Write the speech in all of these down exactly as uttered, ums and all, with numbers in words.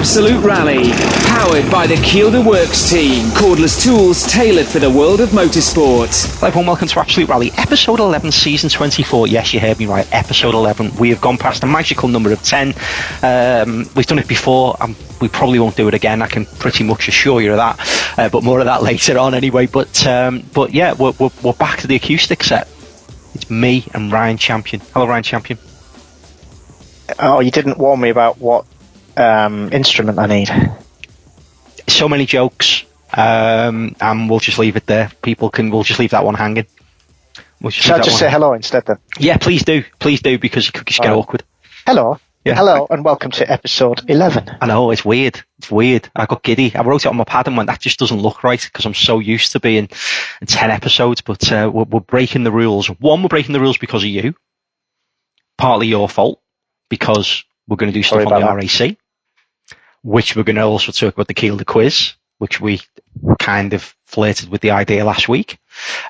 Absolute Rally, powered by the Kielder Works team. Cordless tools tailored for the world of motorsport. Hello everyone, welcome to Absolute Rally, episode eleven, season twenty-four. Yes, you heard me right, episode eleven. We have gone past a magical number of ten. Um, we've done it before, and we probably won't do it again. I can pretty much assure you of that, uh, but more of that later on anyway. But um, but yeah, we're, we're, we're back to the acoustic set. It's me and Ryan Champion. Hello, Ryan Champion. Oh, you didn't warn me about what um, instrument I need. So many jokes, um, and we'll just leave it there. People can, we'll just leave that one hanging. We'll just Shall I just say hanging. Hello instead then? Yeah, please do. Please do, because it could just get right. awkward. Hello. Yeah. Hello, and welcome to episode eleven. I know, it's weird. It's weird. I got giddy. I wrote it on my pad and went, that just doesn't look right, because I'm so used to being in ten episodes, but uh, we're, we're breaking the rules. One, we're breaking the rules because of you. Partly your fault. Because we're going to do stuff on the R A C, which we're going to also talk about the Kielder Quiz, which we kind of flirted with the idea last week.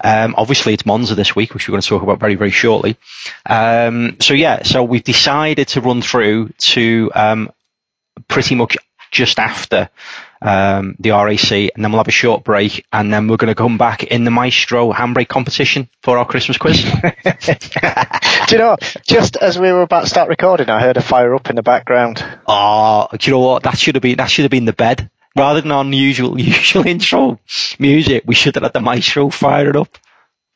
Um, obviously, it's Monza this week, which we're going to talk about very, very shortly. Um, so, yeah, so we've decided to run through to um, pretty much just after um, the R A C, and then we'll have a short break, and then we're going to come back in the Maestro handbrake competition for our Christmas quiz. Do you know, just as we were about to start recording, I heard a fire up in the background. Oh, do you know what? That should have been, that should have been the bed. Rather than our usual, usual intro music, we should have had the Maestro fired up.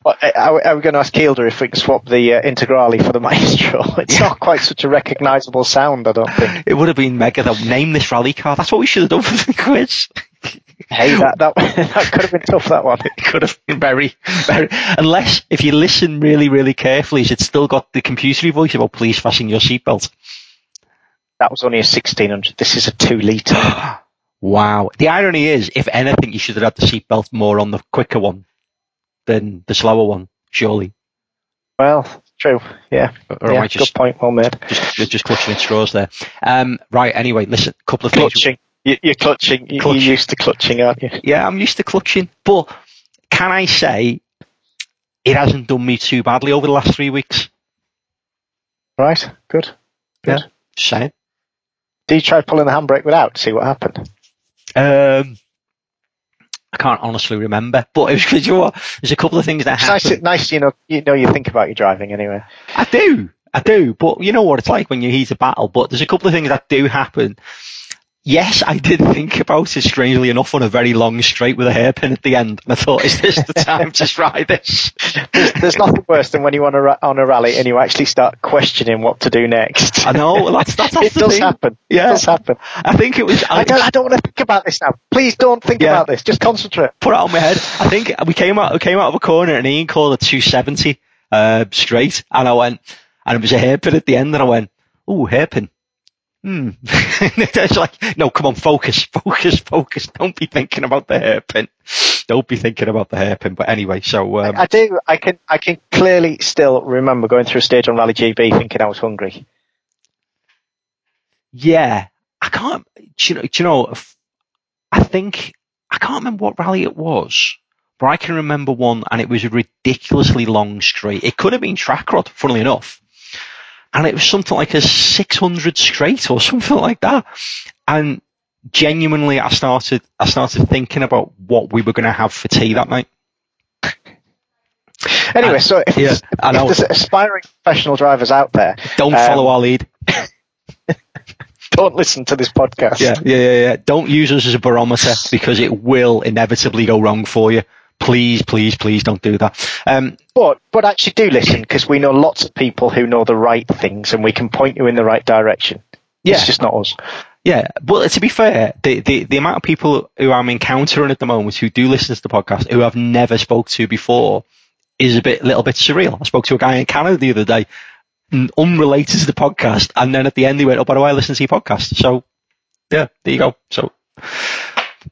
Well, are we going to ask Kielder if we can swap the uh, Integrale for the Maestro? It's yeah. not quite such a recognisable sound, I don't think. It would have been mega, though. Name this rally car. That's what we should have done for the quiz. Hey, that, that, that could have been tough, that one. It could have been very, very... Unless, if you listen really, really carefully, it's still got the computery voice about please fasten your seatbelt. That was only a sixteen hundred. This is a two litre. Wow. The irony is, if anything, you should have had the seatbelt more on the quicker one than the slower one, surely. Well, true, yeah. Or yeah, am I just, good point, well made. Just, you're just clutching at straws there. Um, right, anyway, listen, a couple of clutching. things. You're clutching. clutching. You're used to clutching, aren't you? Yeah, I'm used to clutching. But can I say it hasn't done me too badly over the last three weeks? Right, good. good. Yeah, just saying. Did you try pulling the handbrake without to see what happened? Um... I can't honestly remember, but it was because you know, there's a couple of things that happened. Nice, nice, you know, you know, you think about your driving anyway. I do, I do, but you know what it's like when you heat a battle. But there's a couple of things that do happen. Yes, I did think about it, strangely enough, on a very long straight with a hairpin at the end, and I thought, is this the time to try this? There's, there's nothing worse than when you're on a on a rally and you actually start questioning what to do next. I know, that's that's, that's it the does thing. happen. Yeah, it does happen. I think it was. I, I don't. I don't want to think about this now. Please don't think yeah. about this. Just concentrate. Put it on my head. I think we came out. We came out of a corner and Ian called a two seventy uh, straight, and I went, and it was a hairpin at the end, and I went, ooh, hairpin. Hmm. It's like, no, come on, focus, focus, focus. Don't be thinking about the hairpin. Don't be thinking about the hairpin. But anyway, so um, I, I do. I can. I can clearly still remember going through a stage on Rally G B thinking I was hungry. Yeah, I can't. Do you know? Do you know? I think I can't remember what rally it was, but I can remember one, and it was a ridiculously long straight. It could have been track rod, funnily enough. And it was something like a six hundred straight or something like that. And genuinely, I started I started thinking about what we were going to have for tea that night. Anyway, and, so if, yeah, there's, I know. if there's aspiring professional drivers out there... Don't um, follow our lead. Don't listen to this podcast. Yeah, yeah, yeah, yeah. Don't use us as a barometer because it will inevitably go wrong for you. Please, please, please don't do that. Um, but but actually do listen, because we know lots of people who know the right things and we can point you in the right direction. Yeah. It's just not us. Yeah, but to be fair, the, the, the amount of people who I'm encountering at the moment who do listen to the podcast, who I've never spoke to before, is a bit, little bit surreal. I spoke to a guy in Canada the other day, unrelated to the podcast, and then at the end he went, oh, by the way, I listen to your podcast. So, yeah, there you go. So,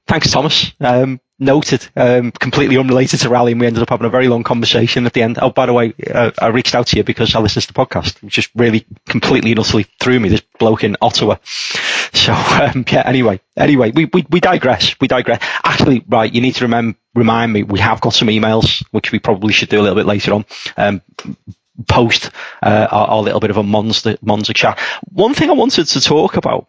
thanks, Thomas. Um, Noted, um, completely unrelated to rallying. We ended up having a very long conversation at the end. Oh, by the way, uh, I reached out to you because I listened to the podcast, which just really completely and utterly threw me, this bloke in Ottawa. So, um, yeah, anyway, anyway, we, we, we digress. We digress. Actually, right, you need to remember, remind me, we have got some emails, which we probably should do a little bit later on, um, post uh, our, our little bit of a Monza, Monza chat. One thing I wanted to talk about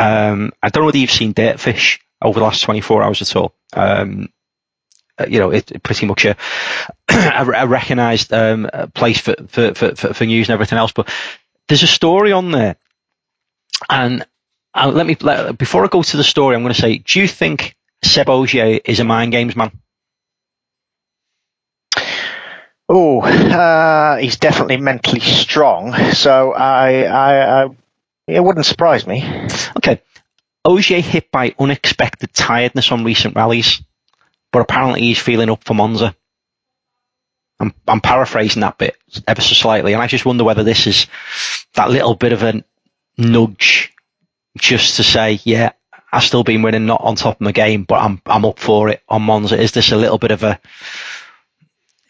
Um, I don't know whether you've seen DirtFish over the last twenty-four hours at all. Um, you know, it's pretty much a, a recognised um, place for, for, for, for news and everything else. But there's a story on there. And uh, let me let, before I go to the story, I'm going to say, do you think Seb Ogier is a mind games man? Oh, uh, he's definitely mentally strong. So I, I, I, it wouldn't surprise me. Okay. Ogier hit by unexpected tiredness on recent rallies, but apparently he's feeling up for Monza. I'm, I'm paraphrasing that bit ever so slightly, and I just wonder whether this is that little bit of a nudge just to say, yeah, I've still been winning, not on top of my game, but I'm I'm up for it on Monza. Is this a little bit of a,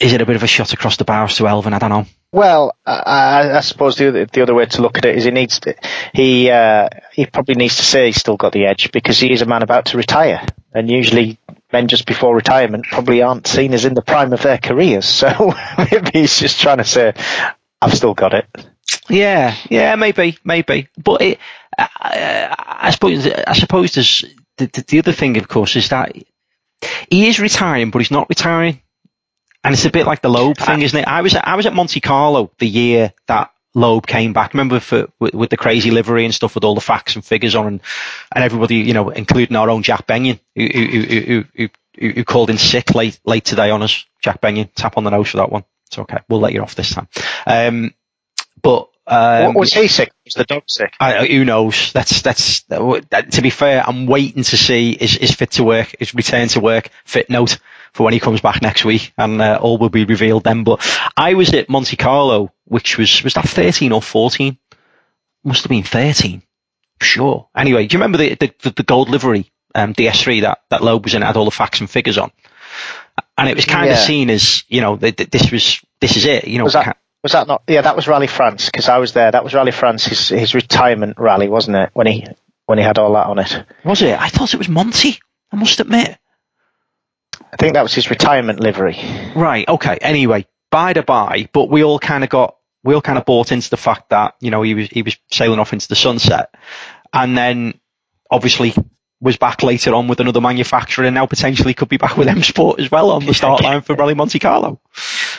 is it a bit of a shot across the bows to Elfyn? I don't know. Well, I, I suppose the other, the other way to look at it is he needs to, he uh, he probably needs to say he's still got the edge, because he is a man about to retire, and usually men just before retirement probably aren't seen as in the prime of their careers. So maybe he's just trying to say, I've still got it. Yeah, yeah, maybe, maybe. But it, I, I, I suppose I suppose there's the, the, the other thing, of course, is that he is retiring, but he's not retiring. And it's a bit like the Loeb thing, isn't it? I was I was at Monte Carlo the year that Loeb came back. Remember, for, with, with the crazy livery and stuff, with all the facts and figures on, and, and everybody, you know, including our own Jack Benyon, who who, who, who who called in sick late late today on us. Jack Benyon, tap on the nose for that one. It's okay. We'll let you off this time. Um, but um, what was he sick? Was the dog sick? I, who knows? That's that's. That, to be fair, I'm waiting to see is is fit to work, is return to work fit note for when he comes back next week, and uh, all will be revealed then. But I was at Monte Carlo, which was, was that thirteen or fourteen? Must have been thirteen, for sure. Anyway, do you remember the the, the gold livery um, D S three that, that Loeb was in, had all the facts and figures on? And it was kind yeah. of seen as, you know, th th this was this is it. You know, was that, was that not? Yeah, that was Rally France, because I was there. That was Rally France, his, his retirement rally, wasn't it? When he when he had all that on it. Was it? I thought it was Monty, I must admit. I think that was his retirement livery. Right. Okay. Anyway, by the by, but we all kind of got, we all kind of bought into the fact that, you know, he was, he was sailing off into the sunset, and then obviously was back later on with another manufacturer, and now potentially could be back with M Sport as well on the start line for Rally Monte Carlo.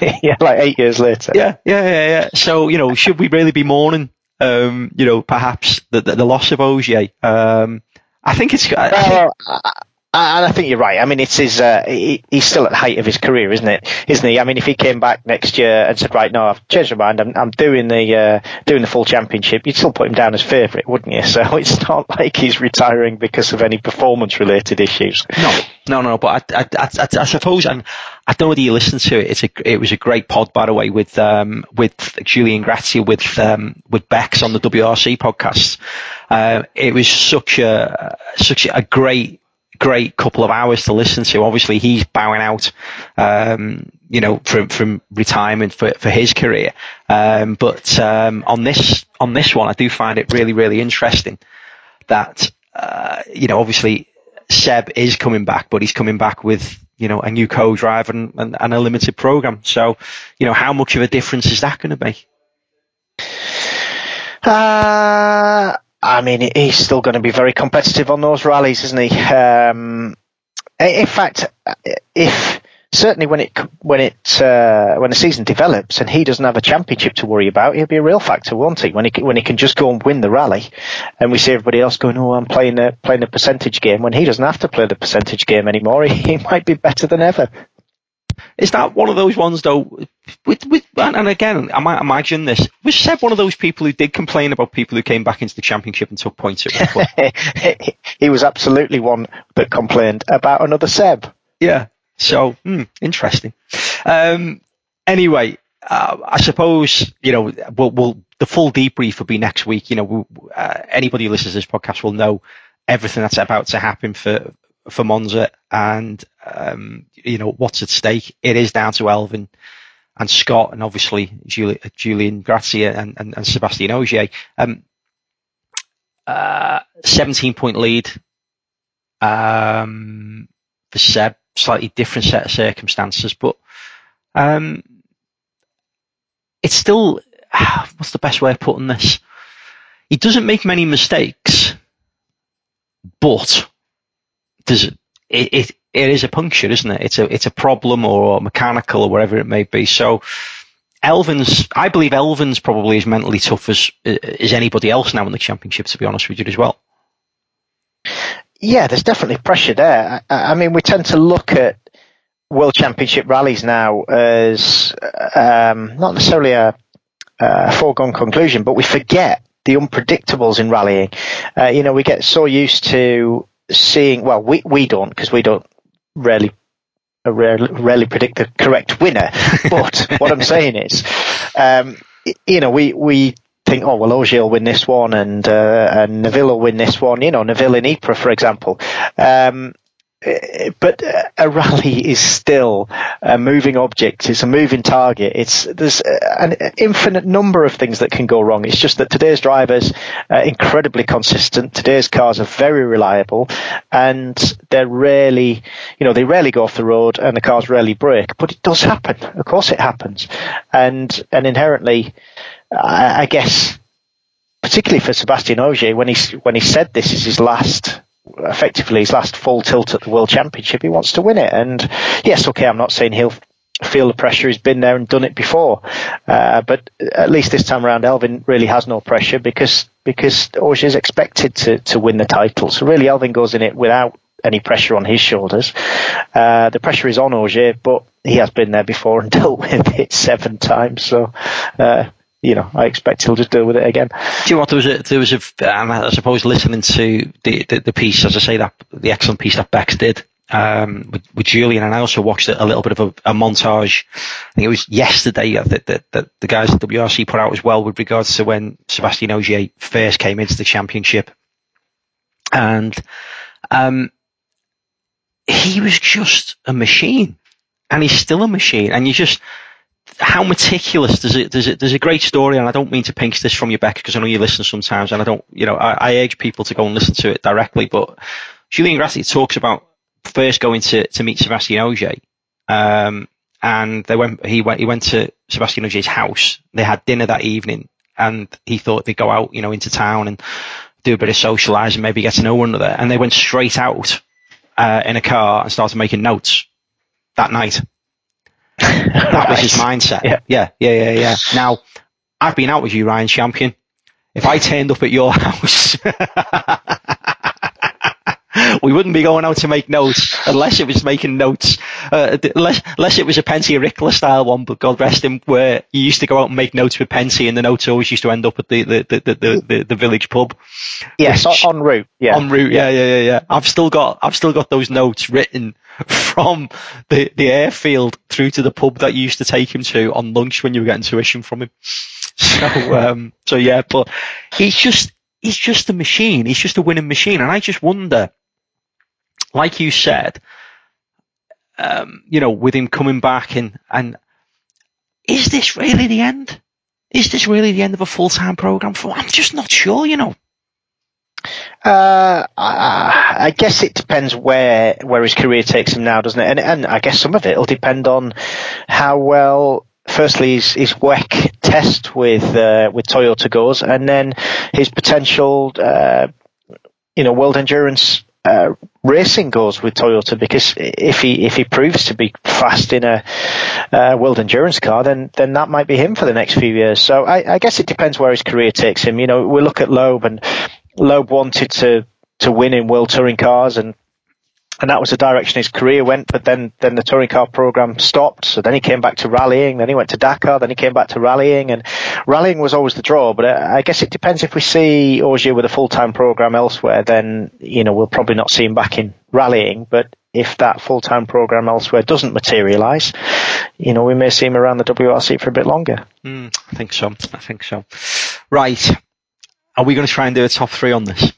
Yeah. Like eight years later. Yeah. Yeah. Yeah. Yeah. So, you know, should we really be mourning, um, you know, perhaps the, the, the loss of Ogier? Um, I think it's, I, well, I think, And I think you're right. I mean, it's his, uh, he, he's still at the height of his career, isn't it? Isn't he? I mean, if he came back next year and said, right, no, I've changed my mind, I'm, I'm doing the, uh, doing the full championship, you'd still put him down as favourite, wouldn't you? So it's not like he's retiring because of any performance-related issues. No, no, no. But I, I, I, I suppose, and I don't know whether you listened to it. It's a, it was a great pod, by the way, with, um, with Julian Grazia, with, um, with Bex on the W R C podcast. Uh, it was such a, such a great, great couple of hours to listen to. Obviously he's bowing out, um you know, from from retirement for, for his career, um but um on this on this one I do find it really, really interesting that uh you know, obviously Seb is coming back, but he's coming back with, you know, a new co-driver and, and, and a limited program. So, you know, how much of a difference is that going to be? uh I mean, he's still going to be very competitive on those rallies, isn't he? Um, in fact, if certainly when it when it uh, when the season develops and he doesn't have a championship to worry about, he'll be a real factor, won't he? When he when he can just go and win the rally, and we see everybody else going, "Oh, I'm playing a playing a percentage game." When he doesn't have to play the percentage game anymore, he, he might be better than ever. Is that one of those ones, though, with, with, and again, I might imagine this, was Seb one of those people who did complain about people who came back into the championship and took points at one point? He was absolutely one that complained about another Seb. Yeah, so, hmm, interesting. Um, anyway, uh, I suppose, you know, we'll, we'll, the full debrief will be next week. You know, we'll, uh, anybody who listens to this podcast will know everything that's about to happen for for Monza, and um you know what's at stake. It is down to Elfyn and Scott, and obviously Julie, Julian Grazia and, and, and Sébastien Ogier. Um uh seventeen point lead um for Seb, slightly different set of circumstances, but um it's still, what's the best way of putting this, he doesn't make many mistakes, but there's it, it it is a puncture, isn't it? It's a it's a problem or mechanical or whatever it may be. So Elfyn's, I believe Elfyn's probably as mentally tough as as anybody else now in the championship, to be honest with you, as well. Yeah, there's definitely pressure there. I, I mean, we tend to look at World Championship rallies now as um, not necessarily a, a foregone conclusion, but we forget the unpredictables in rallying. Uh, you know, we get so used to seeing, well, we, we don't, because we don't really rarely, rarely predict the correct winner. But what I'm saying is, um, you know, we, we think, oh, well, Ogier will win this one and, uh, and Neuville will win this one, you know, Neuville in Ypres, for example. Um, but a rally is still a moving object. It's a moving target. It's there's an infinite number of things that can go wrong. It's just that today's drivers are incredibly consistent. Today's cars are very reliable, and they're rarely, you know, they rarely go off the road, and the cars rarely break. But it does happen. Of course, it happens, and and inherently, I, I guess, particularly for Sébastien Ogier, when he when he said this is his last. effectively his last full tilt at the World Championship, he wants to win it. And yes, okay, I'm not saying he'll feel the pressure, he's been there and done it before, uh, but at least this time around Elfyn really has no pressure because because Ogier is expected to to win the title. So really Elfyn goes in it without any pressure on his shoulders. Uh, the pressure is on Ogier, but he has been there before and dealt with it seven times, so uh you know, I expect he'll just deal with it again. Do you know what, there was a, there was a, um, I suppose listening to the, the, the piece, as I say, that the excellent piece that Bex did um, with, with Julian, and I also watched a little bit of a, a montage, I think it was yesterday, that, that, that the guys at W R C put out as well with regards to when Sébastien Ogier first came into the championship. And um, he was just a machine, and he's still a machine, and you just... How meticulous does it, does it, there's a great story, and I don't mean to pinch this from you, Beck, because I know you listen sometimes, and I don't, you know, I, I urge people to go and listen to it directly, but Julien Grassi talks about first going to, to meet Sébastien Ogier, um, and they went, he went, he went to Sébastien Ogier's house. They had dinner that evening, and he thought they'd go out, you know, into town and do a bit of socialising, maybe get to know one another. And they went straight out, uh, in a car and started making notes that night. That was his mindset. Yeah. yeah, yeah, yeah, yeah. Now, I've been out with you, Ryan Champion. If I turned up at your house, we wouldn't be going out to make notes unless it was making notes, uh, unless, unless it was a Penty Rickler style one, but God rest him, where you used to go out and make notes with Penty, and the notes always used to end up at the, the, the, the, the, the village pub. Yes, which, en route. Yeah. En route, yeah, yeah, yeah, yeah. I've still got, I've still got those notes written from the, the airfield through to the pub that you used to take him to on lunch when you were getting tuition from him. So, um, so yeah, but he's just, he's just a machine. He's just a winning machine. And I just wonder, like you said, um, you know, with him coming back and, and is this really the end? Is this really the end of a full-time program for, I'm just not sure, you know. Uh, I, I guess it depends where where his career takes him now, doesn't it? And, and I guess some of it will depend on how well, firstly, his, his W E C test with uh, with Toyota goes, and then his potential, uh, you know, World Endurance uh, Racing goes with Toyota. Because if he if he proves to be fast in a uh, World Endurance car, then then that might be him for the next few years. So I, I guess it depends where his career takes him. You know, we look at Loeb and. Loeb wanted to, to win in World Touring Cars, and and that was the direction his career went, but then, then the Touring Car program stopped, so then he came back to rallying, then he went to Dakar, then he came back to rallying, and rallying was always the draw, but I, I guess it depends. If we see Ogier with a full-time program elsewhere, then, you know, we'll probably not see him back in rallying, but if that full-time program elsewhere doesn't materialise, you know, we may see him around the W R C for a bit longer. Mm, I think so, I think so. Right. Are we going to try and do a top three on this?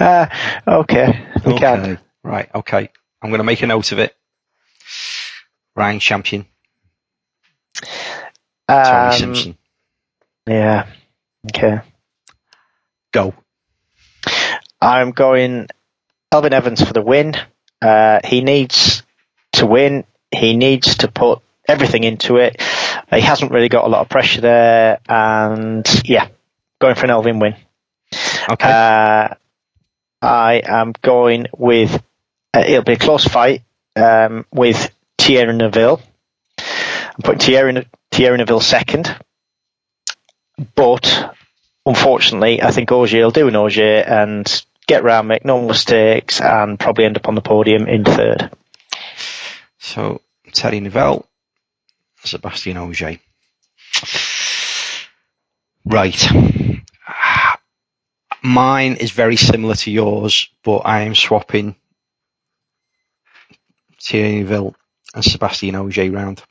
uh, okay, we okay. can. Right, okay. I'm going to make a note of it. Ryan Champion. Um, Tony Simpson. Yeah, okay. Go. I'm going Elfyn Evans for the win. Uh, he needs to win. He needs to put everything into it. He hasn't really got a lot of pressure there, and yeah, going for an Elfyn win. Okay. Uh, I am going with, uh, it'll be a close fight um, with Thierry Neuville. I'm putting Thierry, Thierry Neuville second. But, unfortunately, I think Ogier will do an Ogier and get round, make no mistakes, and probably end up on the podium in third. So, Thierry Neuville, Sébastien Ogier. Right. Mine is very similar to yours, but I am swapping Thierry Neuville and Sébastien Ogier round.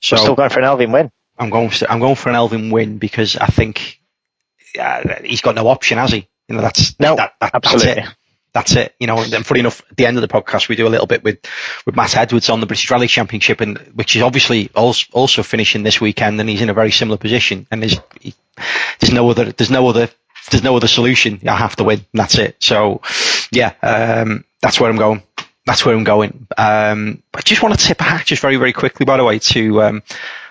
So I'm still going for an Elfyn win. I'm going. For, I'm going for an Elfyn win because I think uh, he's got no option, has he? You know, that's no, that, that, absolutely. That's it. That's it. You know, and then funny enough, at the end of the podcast, we do a little bit with, with Matt Edwards on the British Rally Championship, and which is obviously also, also finishing this weekend, and he's in a very similar position. And there's he, there's no other there's no other there's no other solution. I have to win. And that's it. So yeah, um, that's where I'm going. That's where I'm going. Um, I just want to tip a hat just very very quickly, by the way, to. Um,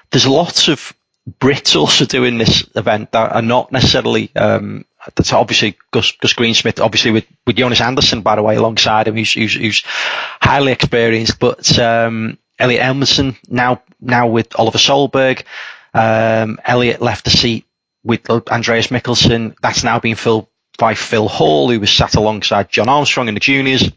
There's lots of Brits also doing this event that are not necessarily, um, that's obviously Gus, Gus Greensmith, obviously with, with Jonas Anderson, by the way, alongside him, who's, who's, who's highly experienced, but, um, Elliot Elmerson now, now with Oliver Solberg, um, Elliot left the seat with Andreas Mikkelsen. That's now being filled by Phil Hall, who was sat alongside John Armstrong in the juniors.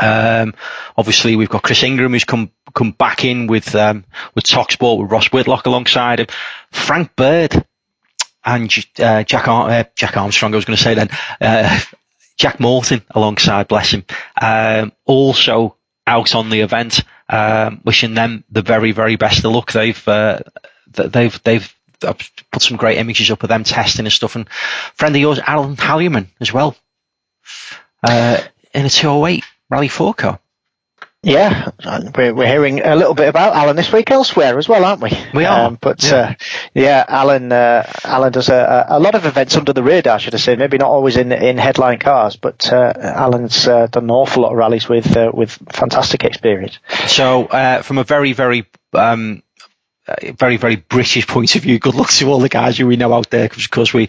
Um, obviously we've got Chris Ingram who's come, come back in with, um, with Talksport with Ross Whitlock alongside him, Frank Bird and, uh, Jack, Ar- uh, Jack Armstrong, I was going to say then, uh, Jack Morton alongside, bless him, um, also out on the event, um, wishing them the very, very best of luck. They've, uh, they've, they've, I've put some great images up of them testing and stuff, and friend of yours, Alan Halliman as well, uh, in a two oh eight. Rally four car. Yeah, we're, we're hearing a little bit about Alan this week elsewhere as well, aren't we? We are. Um, but yeah, uh, yeah Alan uh, Alan does a, a lot of events under the radar, should I say? Maybe not always in, in headline cars, but uh, Alan's uh, done an awful lot of rallies with uh, with fantastic experience. So uh, from a very very um, very very British point of view, good luck to all the guys who we know out there, because of course we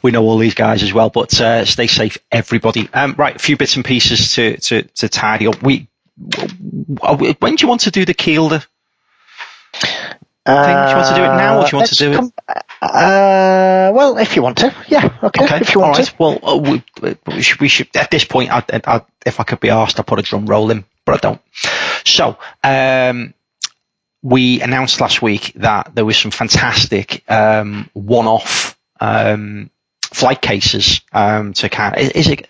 we know all these guys as well, but uh, stay safe everybody. Um right, a few bits and pieces to to, to tidy up. We, we when do you want to do the Kielder uh, thing? Do you want to do it now or do you want to do com- it uh well if you want to yeah okay, okay. if you want all right. to well uh, we, we, should, we should at this point I, I, if I could be asked I'd put a drum roll in, but I don't. So um we announced last week that there was some fantastic um, one-off um, flight cases um, to kind of, is, is it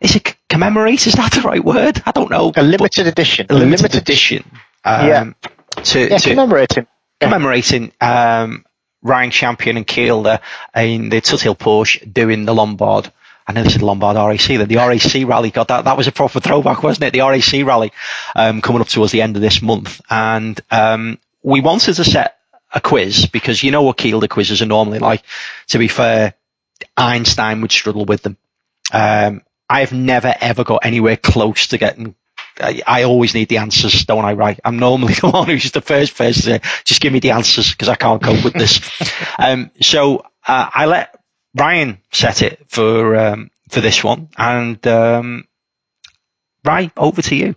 is it commemorate? Is that the right word? I don't know. A limited edition. A limited, limited edition. Um, yeah. To, yeah, to commemorating commemorating um, Ryan Champion and Kielder in the Tut Hill Porsche doing the Lombard. I know this is Lombard R A C, that the R A C rally, God, that, that was a proper throwback, wasn't it? The R A C rally, um, coming up towards the end of this month. And, um, we wanted to set a quiz because you know what Kielder quizzes are normally like. To be fair, Einstein would struggle with them. Um, I've never ever got anywhere close to getting, I, I always need the answers, don't I? Right. I'm normally the one who's the first person to say, just give me the answers because I can't cope with this. um, so, uh, I let, Ryan set it for um, for this one, and um, Ryan, over to you.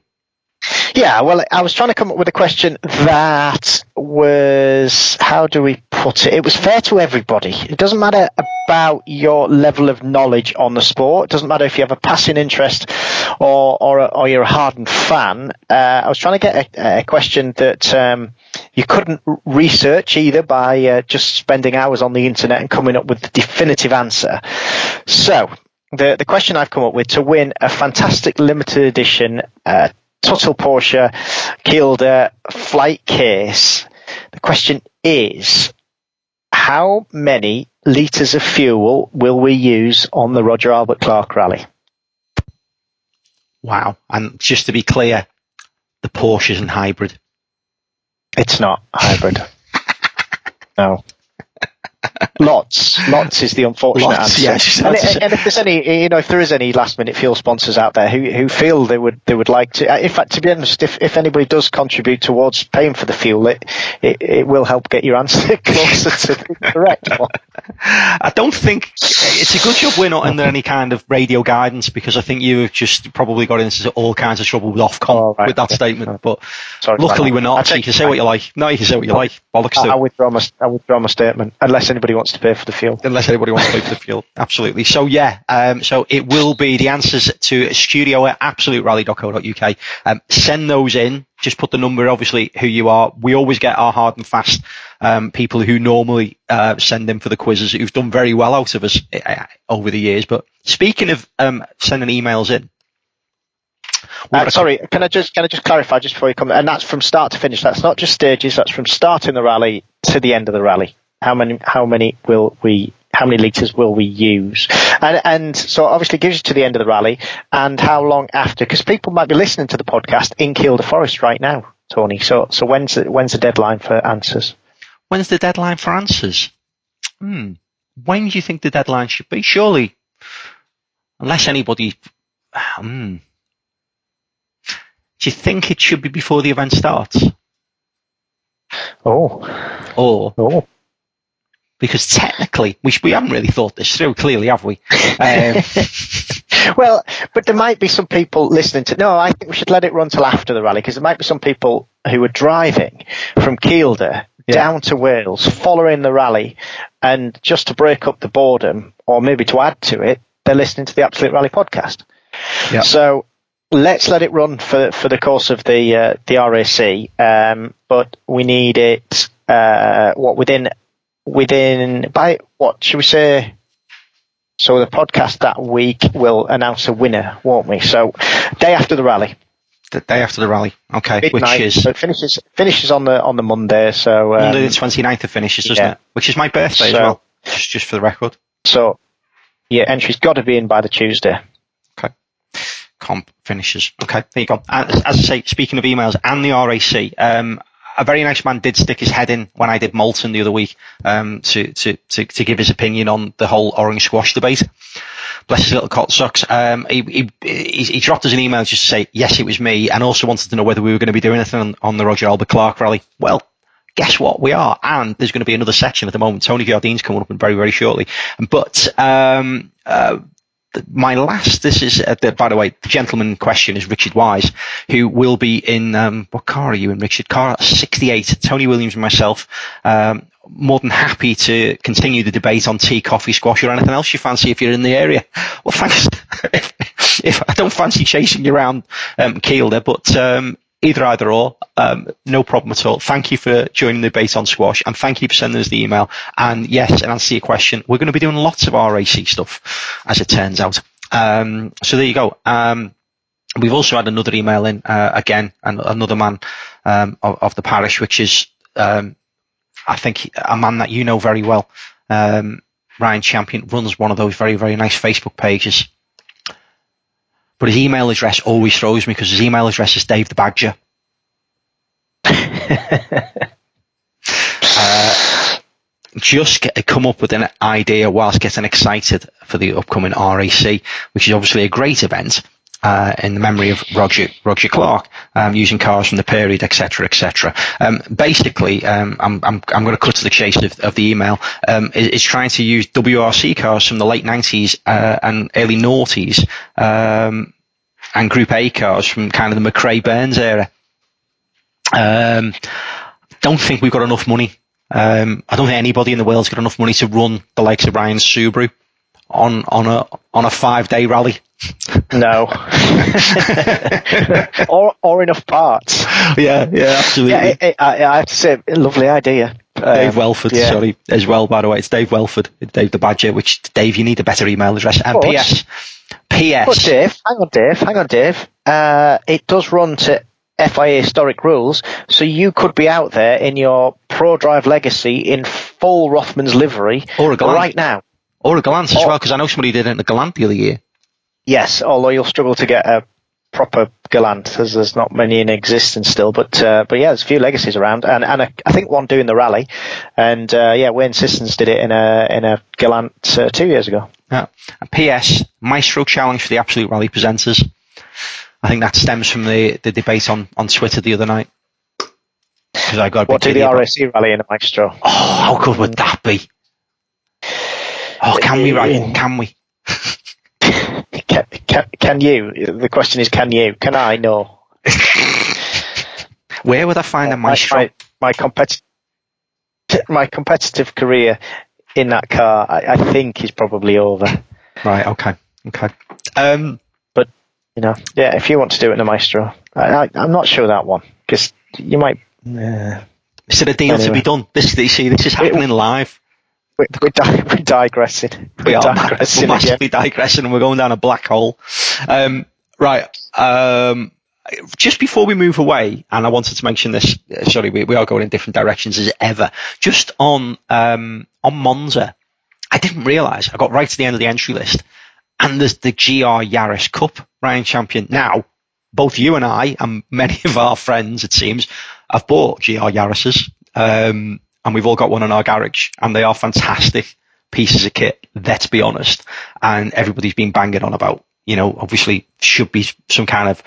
Yeah, well, I was trying to come up with a question that was, how do we put it? It was fair to everybody. It doesn't matter about your level of knowledge on the sport. It doesn't matter if you have a passing interest or or, a, or you're a hardened fan. Uh, I was trying to get a, a question that um, you couldn't research either by uh, just spending hours on the internet and coming up with the definitive answer. So the, the question I've come up with to win a fantastic limited edition uh Total Porsche Kielder flight case. The question is, how many litres of fuel will we use on the Roger Albert Clark rally? Wow. And just to be clear, the Porsche isn't hybrid. It's not hybrid. No. Lots, lots is the unfortunate lots, answer. Yes, and, it, and if there's any, you know, if there is any last-minute fuel sponsors out there who who feel they would they would like to, in fact, to be honest, if if anybody does contribute towards paying for the fuel, it it, it will help get your answer closer to the correct one. I don't think it's a good job we're not under any kind of radio guidance, because I think you have just probably got into all kinds of trouble with Ofcom oh, right. with that yeah. statement. But Sorry luckily, we're not. So you can say what you like. No, you can say what you like. Bollocks. I, I withdraw my I withdraw my statement unless anybody wants to pay for the fuel. Unless anybody wants to pay for the fuel, absolutely. So yeah, um, so it will be the answers to studio at absolute rally dot co dot U K. Um, send those in. Just put the number, obviously, who you are. We always get our hard and fast um, people who normally uh, send in for the quizzes, who've done very well out of us uh, over the years. But speaking of um, sending emails in, Uh, sorry, can I just can I just clarify just before you come? And that's from start to finish. That's not just stages. That's from starting the rally to the end of the rally. How many how many will we? How many litres will we use? And, and so obviously it gives you to the end of the rally. And how long after? Because people might be listening to the podcast in Kielder Forest right now, Tony. So so when's the, when's the deadline for answers? When's the deadline for answers? Hmm. When do you think the deadline should be? Surely, unless anybody. Hmm. Do you think it should be before the event starts? Oh. Or. Oh. Because technically, we, should, we haven't really thought this through, clearly, have we? Um, well, but there might be some people listening to... No, I think we should let it run till after the rally, because there might be some people who are driving from Kielder yeah. down to Wales, following the rally, and just to break up the boredom, or maybe to add to it, they're listening to the Absolute Rally podcast. Yeah. So... Let's let it run for for the course of the uh, the R A C, um, but we need it uh, what within within by what should we say? So the podcast that week will announce a winner, won't we? So day after the rally. The day after the rally, okay. Midnight, which is so it finishes finishes on the on the Monday, so um, Monday the twenty-ninth it finishes, doesn't yeah. it? Which is my birthday so, as well, just just for the record. So yeah, entry's got to be in by the Tuesday. Comp finishes. Okay, there you go. As, as I say, speaking of emails and the R A C, um, a very nice man did stick his head in when I did Moulton the other week um, to, to, to, to give his opinion on the whole orange squash debate. Bless his little cot socks. Um, he, he, he, he dropped us an email just to say, yes, it was me, and also wanted to know whether we were going to be doing anything on, on the Roger Albert Clark rally. Well, guess what? We are, and there's going to be another section at the moment. Tony Jardine's coming up in very, very shortly. But... Um, uh, My last, this is, uh, the, by the way, the gentleman in question is Richard Wise, who will be in, um, what car are you in, Richard? Car sixty-eight, Tony Williams and myself, um, more than happy to continue the debate on tea, coffee, squash, or anything else you fancy if you're in the area. Well, thanks. if, if I don't fancy chasing you around um, Kielder, but um, either, either or, um, no problem at all. Thank you for joining the debate on squash, and thank you for sending us the email. And yes, and answer your question, we're going to be doing lots of R A C stuff, as it turns out. Um, so there you go. Um, we've also had another email in, uh, again, and another man um, of, of the parish, which is, um, I think, a man that you know very well. Um, Ryan Champion runs one of those very, very nice Facebook pages. But his email address always throws me, because his email address is Dave the Badger. uh, just get, come up with an idea whilst getting excited for the upcoming R A C, which is obviously a great event uh, in the memory of Roger Roger Clark, um, using cars from the period, et cetera, et cetera. Um, basically, um, I'm I'm I'm going to cut to the chase of, of the email. Um, it, it's trying to use W R C cars from the late nineties uh, and early noughties, um, and Group A cars from kind of the McRae Burns era. Um, don't think we've got enough money. Um, I don't think anybody in the world's got enough money to run the likes of Ryan's Subaru on on a on a five day rally. No. or or enough parts. Yeah, yeah, absolutely. Yeah, it, it, I, I have to say, lovely idea. Dave um, Welford, yeah. sorry, as well. By the way, it's Dave Welford, Dave the Badger. Which Dave, you need a better email address. And P S, P S. But Dave, hang on, Dave, hang on, Dave. Uh, it does run to F I A historic rules, so you could be out there in your Pro Drive Legacy in full Rothman's livery or a right now. Or a Galant as or, well, because I know somebody did it in the Galant the other year. Yes, although you'll struggle to get a proper Galant. There's, there's not many in existence still, but uh, but yeah, there's a few legacies around, and and a, I think one doing the rally, and uh, yeah, Wayne Sissons did it in a in a Galant uh, two years ago. Yeah. And P S Maestro challenge for the Absolute Rally presenters. I think that stems from the the debate on on Twitter the other night. Because I got what do the R A C rally in a Maestro? Oh, how good would that be? Oh, can we, Ryan? Can we? Can, can, can you? The question is, can you? Can I? No. Where would I find uh, a Maestro? My, my, my, competi- my competitive career in that car, I, I think, is probably over. Right, okay. Okay. Um, but, you know, yeah, if you want to do it in a Maestro, I, I, I'm not sure that one, because you might... Uh, is it a deal anyway. to be done? This, you see, this is happening it, live. We're, we're, di- we're digressing. We're we are digressing. We're massively again. digressing, and we're going down a black hole. Um, right. Um, just before we move away, and I wanted to mention this. Sorry, we, we are going in different directions as ever. Just on um, on Monza, I didn't realise I got right to the end of the entry list, and there's the G R Yaris Cup, Ryan Champion. Now, both you and I, and many of our friends, it seems, have bought G R Yarises. Um, And we've all got one in our garage, and they are fantastic pieces of kit, let's be honest. And everybody's been banging on about, you know, obviously should be some kind of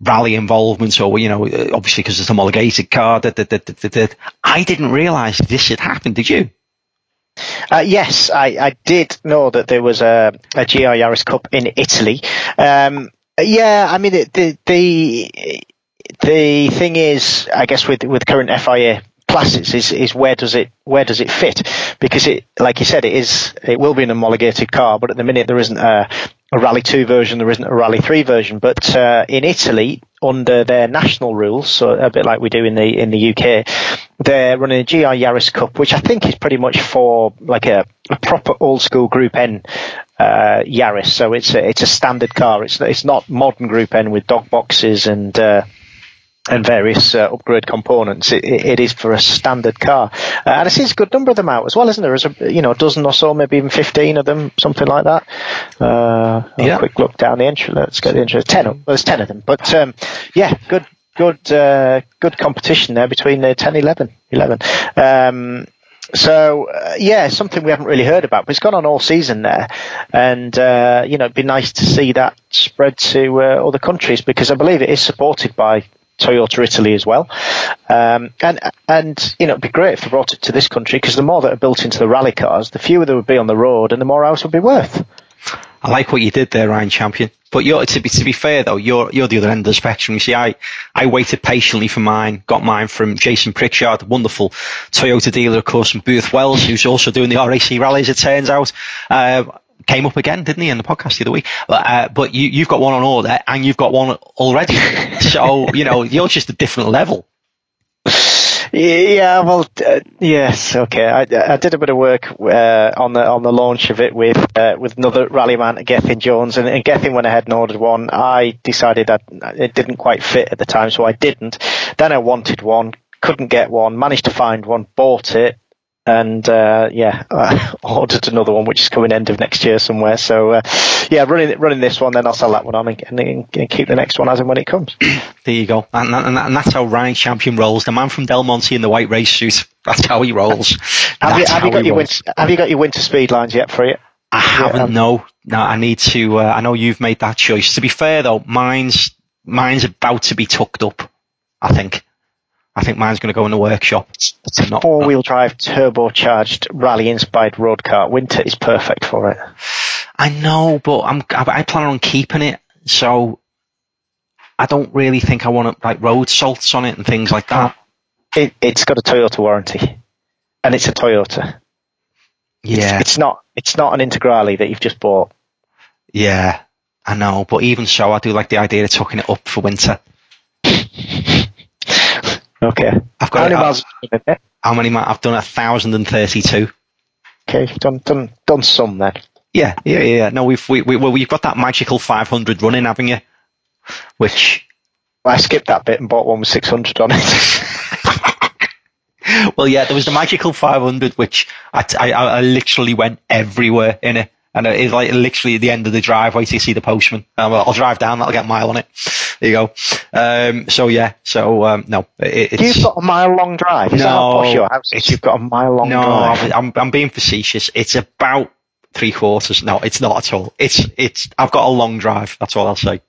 rally involvement, or, you know, obviously because it's a homologated car. Da, da, da, da, da. I didn't realise this had happened, did you? Uh, yes, I, I did know that there was a, a G R Yaris Cup in Italy. Um, yeah, I mean, the, the, the, the thing is, I guess, with, with current F I A classes is is where does it where does it fit, because it, like you said, it is it will be an homologated car, but at the minute there isn't a, a Rally two version, there isn't a Rally three version, but uh, in Italy, under their national rules, so a bit like we do in the in the U K, they're running a G R Yaris Cup, which I think is pretty much for like a, a proper old school Group N uh, Yaris. So it's a, it's a standard car. It's it's not modern Group N with dog boxes and uh, and various uh, upgrade components. It, it is for a standard car, uh, and I see there's a good number of them out as well, isn't there? There's a, you know, a dozen or so, maybe even fifteen of them, something like that. Uh, yeah. A quick look down the entry. Let's get the entry. Ten. Well, there's ten of them, but um, yeah, good, good, uh, good competition there between the ten, eleven, eleven. Um, So, uh, yeah, something we haven't really heard about, but it's gone on all season there. And, uh, you know, it'd be nice to see that spread to uh, other countries, because I believe it is supported by Toyota Italy as well. Um, and, and you know, it'd be great if they brought it to this country, because the more that are built into the rally cars, the fewer there would be on the road and the more ours would be worth. I like what you did there, Ryan Champion. But you're, to be to be fair, though, you're you're the other end of the spectrum. You see, I, I waited patiently for mine, got mine from Jason Pritchard, the wonderful Toyota dealer, of course, from Booth Wells, who's also doing the R A C rallies, it turns out. Uh, came up again, didn't he, in the podcast the other week? But, uh, but you, you've got one on order, and you've got one already. So, you know, you're just a different level. Yeah, well, uh, yes, okay. I, I did a bit of work uh, on the on the launch of it with uh, with another rallyman, Gethin Jones, and, and Gethin went ahead and ordered one. I decided that it didn't quite fit at the time, so I didn't. Then I wanted one, couldn't get one, managed to find one, bought it, and uh, yeah, I ordered another one, which is coming end of next year somewhere. So uh, yeah, running running this one, then I'll sell that one on and, and, and keep the next one as and when it comes. There you go. And, and, and that's how Ryan Champion rolls. The man from Del Monte in the white race suit. That's how he rolls. Have, you, have, you, got your winter, have you got your winter speed lines yet for it? I haven't, yeah, um, no. No, I need to. Uh, I know you've made that choice. To be fair, though, mine's mine's about to be tucked up, I think. I think mine's going to go in the workshop. It's a four-wheel drive, turbocharged, rally-inspired road car. Winter is perfect for it. I know, but I'm, I plan on keeping it, so... I don't really think I want to, like, road salts on it and things like that. It, it's got a Toyota warranty, and it's a Toyota. Yeah, it's, it's not. It's not an Integrale that you've just bought. Yeah, I know, but even so, I do like the idea of tucking it up for winter. Okay, I've got how many it, miles? I've, how many? I've done a thousand and thirty-two. Okay, you've done done done some then. Yeah, yeah, yeah. No, we've we we well, you've got that magical five hundred running, haven't you? Which well, I skipped that bit and bought one with six hundred on it. Well, yeah, there was the magical five hundred, which I, I, I literally went everywhere in it. and it's like literally at the end of the driveway to see the postman. Um, I'll drive down, that'll get a mile on it. There you go. Um, so yeah, so um, no. It, it's, you've got a mile long drive. Is no, that your house? You've got a mile long no, drive. No, I'm, I'm being facetious. It's about three quarters. No, it's not at all. It's it's. I've got a long drive. That's all I'll say.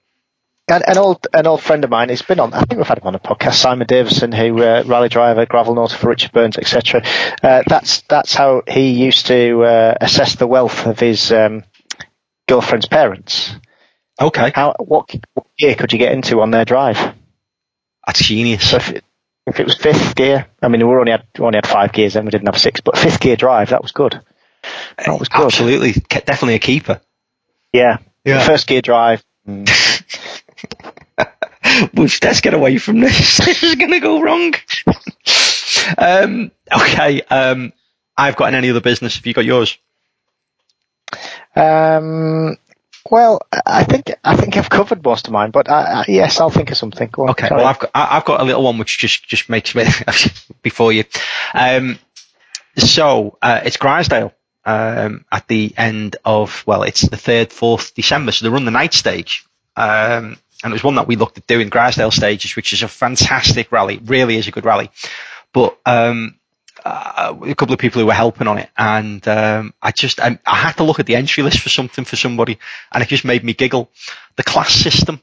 An, an old an old friend of mine, he's been on, I think we've had him on a podcast, Simon Davison, who uh, rally driver, gravel naughty for Richard Burns, et cetera. Uh, that's that's how he used to uh, assess the wealth of his um, girlfriend's parents. Okay. How what, what gear could you get into on their drive? That's genius. So if, it, if it was fifth gear, I mean, we only had we only had five gears, then we didn't have six, but fifth gear drive, that was good. That was good. Absolutely, definitely a keeper. Yeah. Yeah. First gear drive. Mm. Let's get away from this. This is going to go wrong. um, okay, um, I've got in any other business. Have you got yours? Um, well, I think I think I've covered most of mine, but I, I, yes, I'll think of something. Go on, okay, sorry. Well, I've got I've got a little one which just just makes me before you. Um, so uh, it's Grisdale. Um, at the end of, well, it's the third, fourth December, so they run the night stage. Um, and it was one that we looked at doing, Grisdale Stages, which is a fantastic rally, really is a good rally. But um, uh, a couple of people who were helping on it, and um, I just, I, I had to look at the entry list for something for somebody, and it just made me giggle. The class system.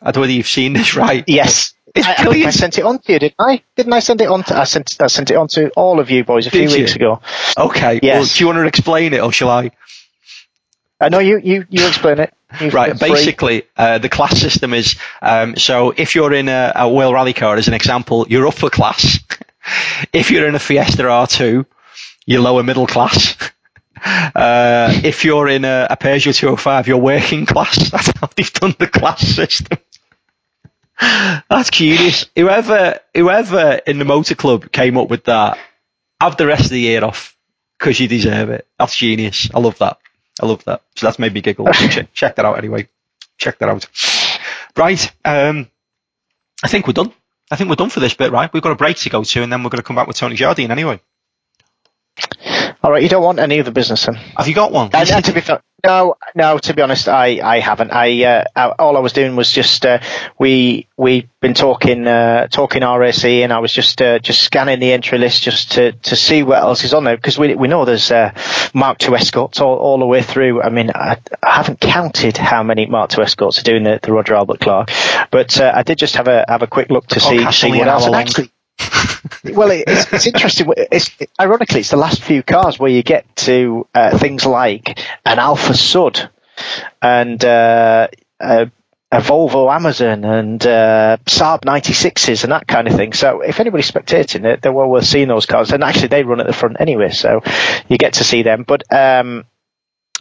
I don't know whether you've seen this, right? Yes. It's I, brilliant. I, I sent it on to you, didn't I? Didn't I send it on to? I sent I sent it on to all of you boys a Did few you? weeks ago. Okay. Yes. Well, do you want to explain it, or shall I? I uh, know you, you you explain it. You've right. Basically, uh, the class system is um, so if you're in a, a World Rally Car, as an example, you're upper class. If you're in a Fiesta R two, you're lower middle class. Uh, if you're in a, a Peugeot two oh five, you're working class. That's how they've done the class system. That's genius. Whoever, whoever in the motor club came up with that, have the rest of the year off because you deserve it. That's genius. I love that. I love that. So that's made me giggle. check, check that out anyway. Check that out. Right. Um, I think we're done. I think we're done for this bit, right? We've got a break to go to, and then we're going to come back with Tony Jardine anyway. All right. You don't want any other business then? Have you got one? I, I, to be fair, no, no. To be honest, I, I haven't. I, uh, I all I was doing was just uh, we we've been talking uh, talking R A C, and I was just uh, just scanning the entry list just to, to see what else is on there, because we we know there's uh, Mark two Escorts all, all the way through. I mean, I, I haven't counted how many Mark two Escorts are doing the, the Roger Albert Clark, but uh, I did just have a have a quick look to see see what else. Actually, well, it, it's, it's interesting. It's, it, ironically, it's the last few cars where you get to uh, things like an Alfa Sud and uh, a, a Volvo Amazon and uh, Saab ninety-sixes and that kind of thing. So if anybody's spectating, they're, they're well worth seeing those cars. And actually, they run at the front anyway, so you get to see them. But um,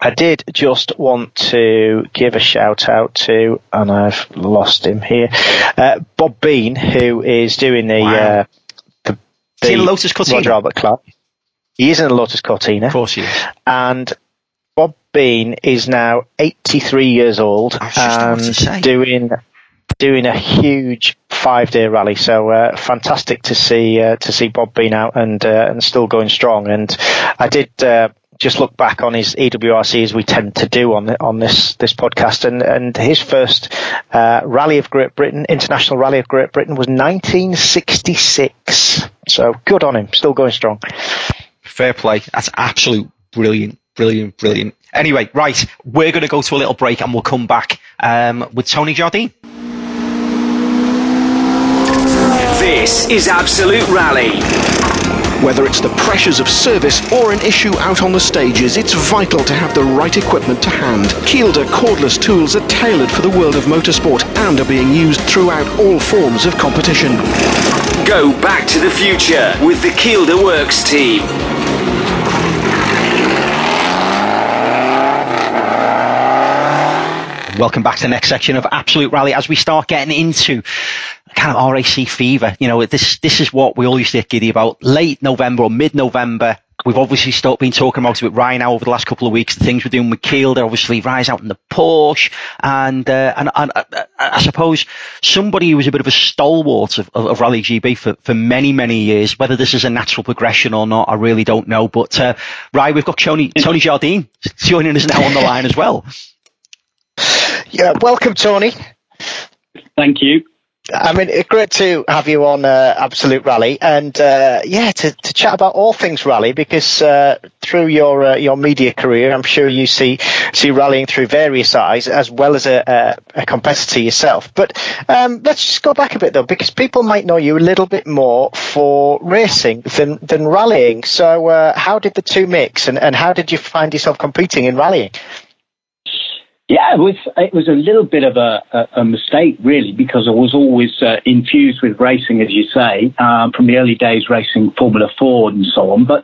I did just want to give a shout out to, and I've lost him here, uh, Bob Bean, who is doing the... Wow. Uh, Is he in the Lotus Cortina? Roger Albert Clark. He is in the Lotus Cortina. Of course he is. And Bob Bean is now eighty-three years old and doing doing a huge five-day rally. So uh, fantastic to see uh, to see Bob Bean out and uh, and still going strong. And I did uh, just look back on his E W R C, as we tend to do on the, on this this podcast, and and his first uh, rally of Great Britain, international rally of Great Britain, was nineteen sixty-six. So good on him, still going strong. Fair play. That's absolute brilliant, brilliant, brilliant. Anyway, right, we're going to go to a little break and we'll come back um, with Tony Jardine. This is Absolute Rally. Whether it's the pressures of service or an issue out on the stages, it's vital to have the right equipment to hand. Kielder cordless tools are tailored for the world of motorsport and are being used throughout all forms of competition. Go back to the future with the Kielder Works team. Welcome back to the next section of Absolute Rally as we start getting into kind of R A C fever. You know, this this is what we all used to get giddy about. Late November or mid-November, We've obviously still been talking about it with Ryan now over the last couple of weeks, the things we're doing with Kielder, obviously Ryan's out in the Porsche, and uh, and, and uh, I suppose somebody who was a bit of a stalwart of, of, of Rally G B for, for many, many years, whether this is a natural progression or not, I really don't know. But uh, Ryan, we've got Tony, Tony Jardine joining us now on the line as well. Yeah, welcome, Tony. Thank you. I mean, it's great to have you on uh, Absolute Rally, and uh, yeah, to, to chat about all things rally, because uh, through your uh, your media career, I'm sure you see see rallying through various eyes, as well as a, a, a competitor yourself. But um, let's just go back a bit though, because people might know you a little bit more for racing than than rallying. So, uh, how did the two mix, and, and how did you find yourself competing in rallying? Yeah, it was, it was a little bit of a, a, a mistake, really, because I was always uh, infused with racing, as you say, um, from the early days racing Formula Four and so on. But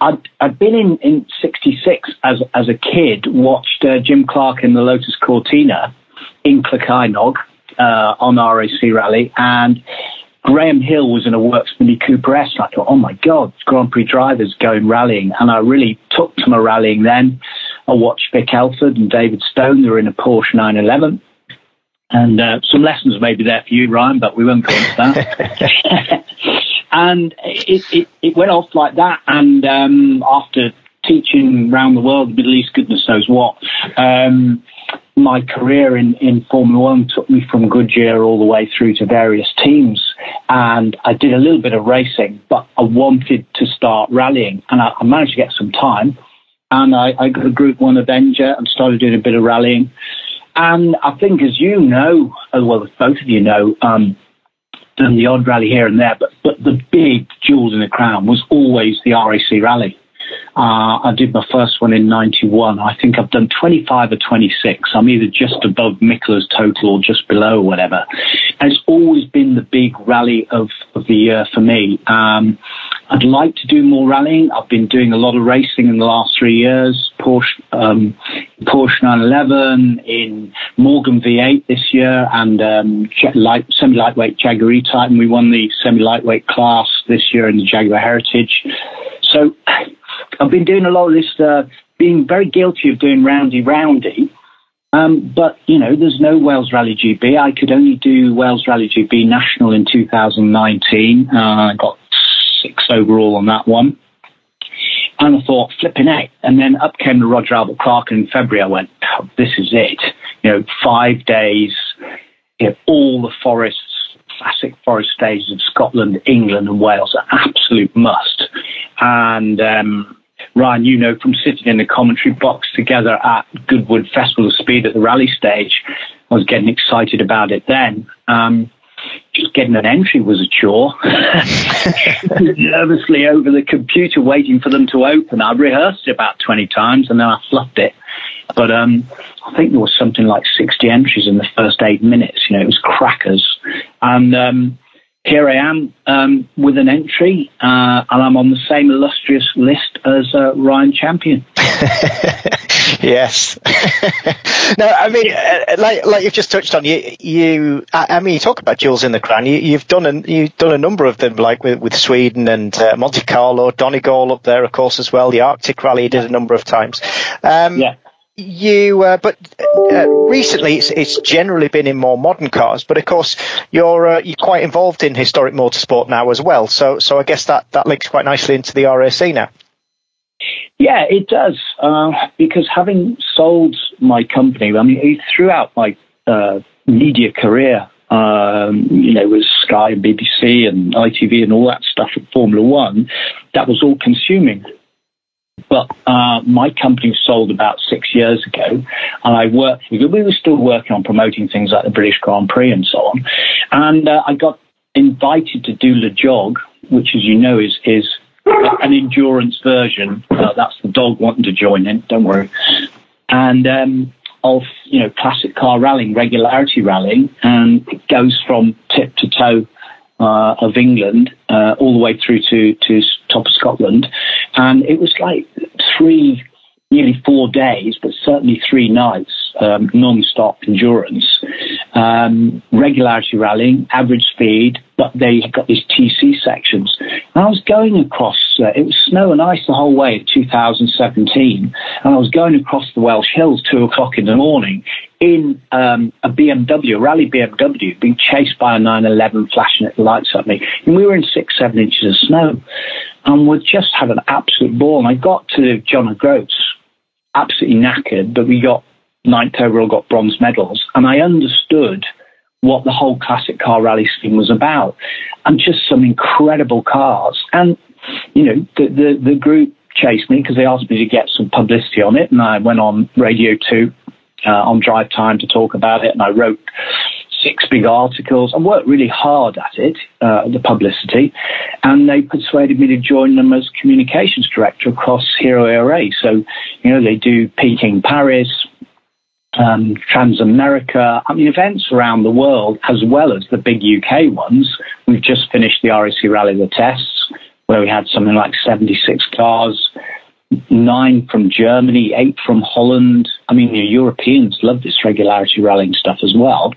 I'd, I'd been in, in sixty-six as, as a kid, watched uh, Jim Clark in the Lotus Cortina in Clerkennog uh, on R A C Rally, and Graham Hill was in a Works Mini Cooper S. And I thought, oh my God, Grand Prix drivers going rallying. And I really took to my rallying then. I watched Vic Elford and David Stone. They were in a Porsche nine eleven. And uh, some lessons may be there for you, Ryan, but we won't go into that. And it, it, it went off like that. And um, after teaching around the world, the Middle East, goodness knows what, um, my career in, in Formula One took me from Goodyear all the way through to various teams. And I did a little bit of racing, but I wanted to start rallying. And I, I managed to get some time. And I, I got a Group One Avenger and started doing a bit of rallying. And I think, as you know, as well as both of you know, um, done the odd rally here and there, but, but the big jewels in the crown was always the R A C Rally. Uh, I did my first one in ninety-one. I think I've done twenty-five or twenty-six. I'm either just above Mikkela's total or just below or whatever. And it's always been the big rally of, of the year for me. Um, I'd like to do more rallying. I've been doing a lot of racing in the last three years. Porsche, um, Porsche nine eleven, in Morgan V eight this year, and um, light, semi-lightweight Jaguar E-Type. We won the semi-lightweight class this year in the Jaguar Heritage. So I've been doing a lot of this, uh, being very guilty of doing roundy-roundy. Um, but, you know, there's no Wales Rally G B. I could only do Wales Rally G B National in two thousand nineteen. Uh, I got six overall on that one. And I thought, flipping eight. And then up came the Roger Albert Clark, and in February I went, oh, this is it. You know, five days, you know, all the forests, classic forest stages of Scotland, England and Wales are absolute must. And um, Ryan, you know, from sitting in the commentary box together at Goodwood Festival of Speed at the rally stage, I was getting excited about it then. Um, just getting an entry was a chore. Nervously over the computer waiting for them to open. I rehearsed it about twenty times and then I fluffed it. But um, I think there was something like sixty entries in the first eight minutes. You know, it was crackers. And um, here I am um, with an entry, uh, and I'm on the same illustrious list as uh, Ryan Champion. Yes. No, I mean, like like you've just touched on, you you. I mean, you talk about jewels in the crown. You, you've done a you've done a number of them, like with, with Sweden and uh, Monte Carlo, Donegal up there, of course, as well. The Arctic Rally you did a number of times. Um, yeah. You, uh, but uh, recently it's, it's generally been in more modern cars. But of course, you're uh, you're quite involved in historic motorsport now as well. So, so I guess that that links quite nicely into the R A C now. Yeah, it does, uh, because having sold my company, I mean, throughout my uh, media career, um, you know, with Sky and B B C and I T V and all that stuff at Formula One, that was all consuming. But uh, my company was sold about six years ago, and I worked, we were still working on promoting things like the British Grand Prix and so on. And uh, I got invited to do Le Jog, which, as you know, is is an endurance version. Uh, that's the dog wanting to join in, don't worry. And um, of, you know, classic car rallying, regularity rallying, and it goes from tip to toe uh, of England uh, all the way through to, to top of Scotland. And it was like three nearly four days, but certainly three nights, um, non-stop endurance, um, regularity rallying, average speed, but they got these T C sections. And I was going across, uh, it was snow and ice the whole way in two thousand seventeen, and I was going across the Welsh Hills two o'clock in the morning in um, a B M W, a rally B M W, being chased by a nine eleven flashing its lights at me. And we were in six, seven inches of snow, and we just had an absolute ball. And I got to John O'Groats, absolutely knackered, but we got ninth overall, got bronze medals, and I understood what the whole classic car rally scene was about, and just some incredible cars. And, you know, the, the, the group chased me because they asked me to get some publicity on it, and I went on Radio two uh, on Drive Time to talk about it, and I wrote six big articles and worked really hard at it, uh, the publicity, and they persuaded me to join them as communications director across Hero A R A. So, you know, they do Peking, Paris, um, Transamerica, I mean, events around the world, as well as the big U K ones. We've just finished the R A C Rally of the Tests, where we had something like seventy-six cars, nine from Germany, eight from Holland. I mean, the Europeans love this regularity rallying stuff as well.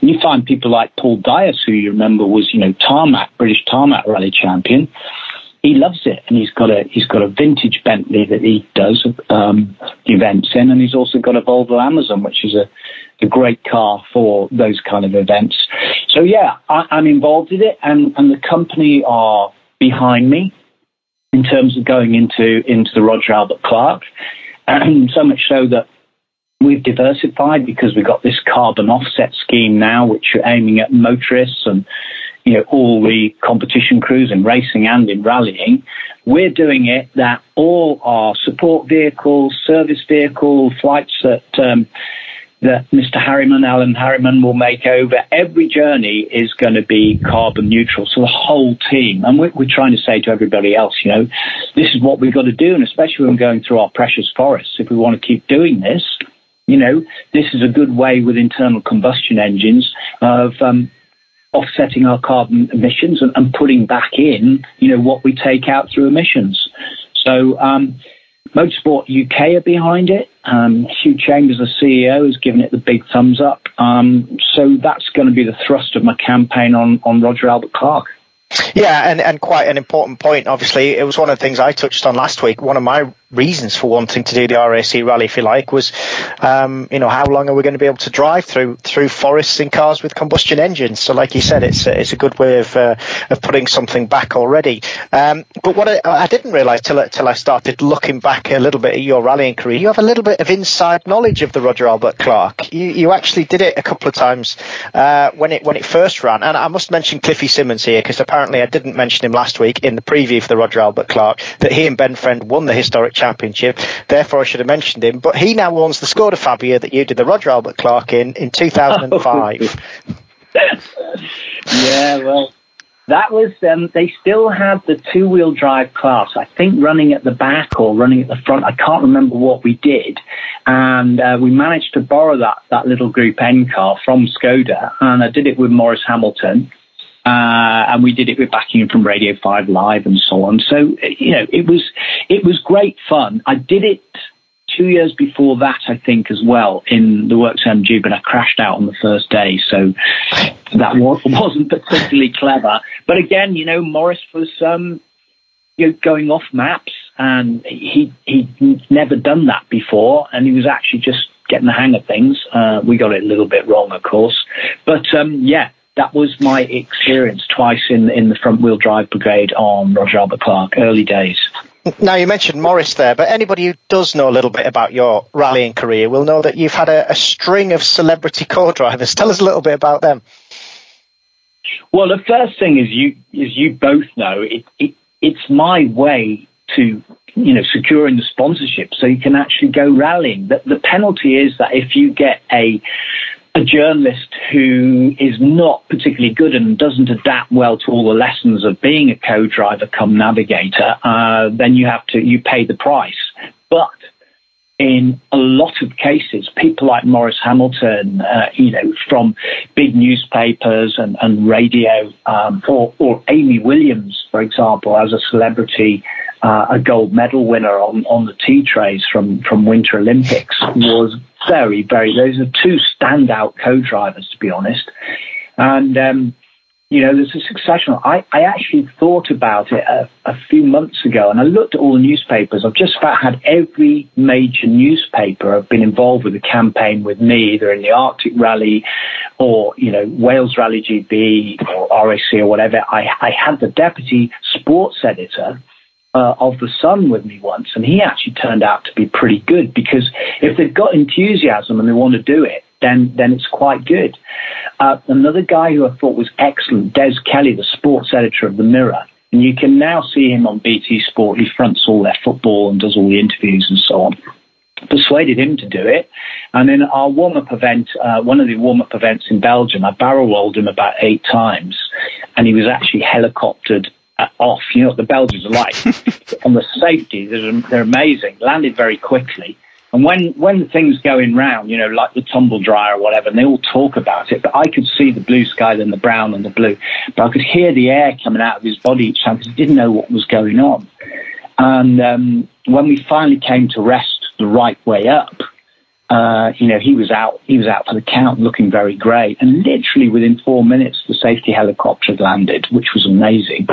And you find people like Paul Dyas, who you remember was, you know, tarmac, British tarmac rally champion. He loves it, and he's got a he's got a vintage Bentley that he does um, events in, and he's also got a Volvo Amazon, which is a, a great car for those kind of events. So yeah, I, I'm involved in it, and, and the company are behind me in terms of going into into the Roger Albert Clark, and so much so that we've diversified because we've got this carbon offset scheme now, which are aiming at motorists and, you know, all the competition crews in racing and in rallying. We're doing it that all our support vehicles, service vehicle, flights that um, that Mister Harriman, Alan Harriman, will make over, every journey is going to be carbon neutral. So the whole team, and we're, we're trying to say to everybody else, you know, this is what we've got to do, and especially when we're going through our precious forests, if we want to keep doing this, you know, this is a good way with internal combustion engines of um, offsetting our carbon emissions and, and putting back in, you know, what we take out through emissions. So um, Motorsport U K are behind it. Um, Hugh Chambers, the C E O, has given it the big thumbs up. Um, so that's going to be the thrust of my campaign on, on Roger Albert Clark. Yeah, and, and quite an important point, obviously. It was one of the things I touched on last week. One of my reasons for wanting to do the R A C rally, if you like, was, um, you know, how long are we going to be able to drive through through forests in cars with combustion engines? So like you said, it's a, it's a good way of uh, of putting something back already. Um, but what I, I didn't realise till, till I started looking back a little bit at your rallying career, you have a little bit of inside knowledge of the Roger Albert Clark. You, you actually did it a couple of times uh, when it when it first ran. And I must mention Cliffy Simmons here, because apparently I didn't mention him last week in the preview for the Roger Albert Clark, that he and Ben Friend won the historic championship, therefore I should have mentioned him, but he now owns the Skoda Fabia that you did the Roger Albert Clark in in two thousand five. Yeah, well, that was um they still had the two-wheel drive class, I think, running at the back or running at the front, I can't remember what we did, and uh, we managed to borrow that that little Group N car from Skoda, and I did it with Maurice Hamilton. Uh, and we did it with backing from Radio five Live and so on. So, you know, it was it was great fun. I did it two years before that, I think, as well, in the Works M G, but I crashed out on the first day. So that was, wasn't particularly clever. But again, you know, Maurice was um, you know, going off maps, and he, he'd never done that before, and he was actually just getting the hang of things. Uh, we got it a little bit wrong, of course. But, um, yeah. That was my experience twice in, in the front-wheel drive brigade on Roger Albert Clark, early days. Now, you mentioned Maurice there, but anybody who does know a little bit about your rallying career will know that you've had a, a string of celebrity co-drivers. Tell us a little bit about them. Well, the first thing is, you as you both know, it, it it's my way to, you know, securing the sponsorship so you can actually go rallying. The, the penalty is that if you get a... a journalist who is not particularly good and doesn't adapt well to all the lessons of being a co-driver come navigator, uh, then you have to, you pay the price. But in a lot of cases, people like Maurice Hamilton, uh, you know, from big newspapers and, and radio, um, or, or Amy Williams, for example, as a celebrity uh, a gold medal winner on, on the tea trays from, from Winter Olympics was very, very, those are two standout co-drivers, to be honest. And, um, you know, there's a succession. I, I actually thought about it a, a few months ago, and I looked at all the newspapers. I've just about had every major newspaper have been involved with the campaign with me, either in the Arctic Rally or, you know, Wales Rally G B or R A C or whatever. I, I had the deputy sports editor uh, of The Sun with me once, and he actually turned out to be pretty good, because if they've got enthusiasm and they want to do it, Then, then it's quite good. Uh, another guy who I thought was excellent, Des Kelly, the sports editor of The Mirror, and you can now see him on B T Sport. He fronts all their football and does all the interviews and so on. Persuaded him to do it, and in our warm-up event, uh, one of the warm-up events in Belgium, I barrel-rolled him about eight times, and he was actually helicoptered uh, off. You know what the Belgians are like. On the safety, they're, they're amazing. Landed very quickly. And when, when things going round, you know, like the tumble dryer or whatever, and they all talk about it, but I could see the blue sky, then the brown and the blue, but I could hear the air coming out of his body each time because he didn't know what was going on. And um, when we finally came to rest the right way up, uh, you know, he was out, he was out for the count, looking very grey. And literally within four minutes, the safety helicopter had landed, which was amazing,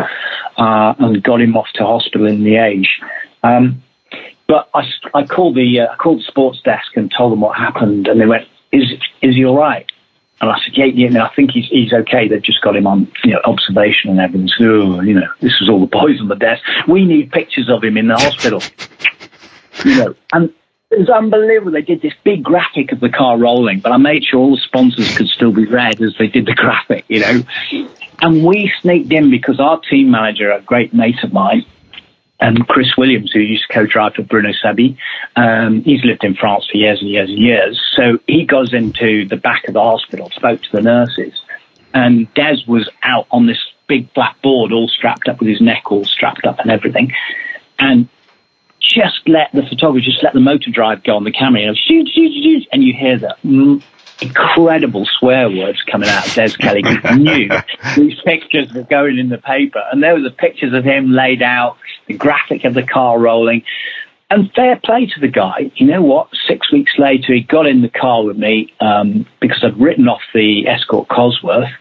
uh, and got him off to hospital in Liège. Um, But I, I called the uh, I called the sports desk and told them what happened, and they went, "Is is he all right?" And I said, "Yeah, yeah, no, I think he's he's okay. They've just got him on, you know, observation and everything." So, oh, you know, this was all the boys on the desk. We need pictures of him in the hospital, you know. And it was unbelievable. They did this big graphic of the car rolling, but I made sure all the sponsors could still be read as they did the graphic, you know. And we sneaked in because our team manager, a great mate of mine, and Chris Williams, who used to co-drive for Bruno Sebi, um, he's lived in France for years and years and years. So he goes into the back of the hospital, spoke to the nurses, and Des was out on this big flat board, all strapped up with his neck, all strapped up and everything. And just let the photographer, just let the motor drive go on the camera, you know, shoot, shoot, shoot, and you hear the mm, incredible swear words coming out of Des Kelly, because he knew these pictures were going in the paper. And there were the pictures of him laid out, the graphic of the car rolling, and fair play to the guy. You know what? Six weeks later, he got in the car with me um, because I'd written off the Escort Cosworth.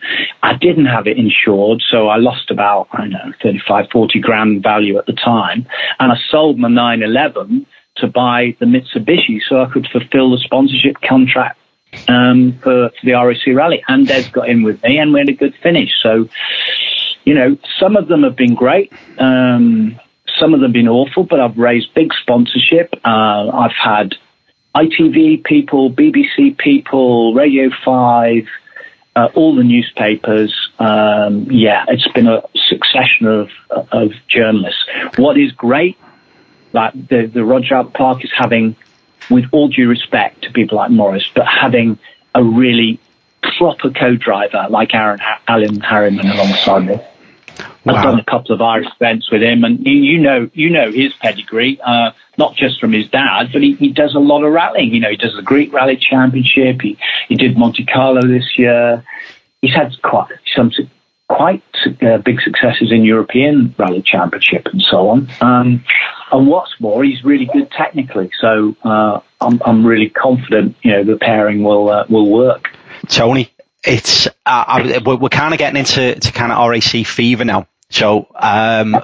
I didn't have it insured, so I lost about, I don't know, thirty-five, forty grand value at the time. And I sold my nine eleven to buy the Mitsubishi so I could fulfill the sponsorship contract um, for, for the R A C Rally. And Des got in with me, and we had a good finish. So, you know, some of them have been great. Um, Some of them have been awful, but I've raised big sponsorship. Uh, I've had I T V people, B B C people, Radio five, uh, all the newspapers. Um, yeah, it's been a succession of, of journalists. What is great, like the, the Roger Albert Clark is having, with all due respect to people like Morris, but having a really proper co-driver like Aaron, Alan Harriman alongside me. Wow. I've done a couple of Irish events with him, and you, you know, you know his pedigree, uh, not just from his dad, but he, he does a lot of rallying. You know, he does the Greek Rally Championship. He, he did Monte Carlo this year. He's had quite some quite uh, big successes in European Rally Championship and so on. Um, and what's more, he's really good technically. So uh, I'm I'm really confident, you know, the pairing will uh, will work. Tony, it's uh, I, we're, we're kind of getting into to kind of R A C fever now. So um,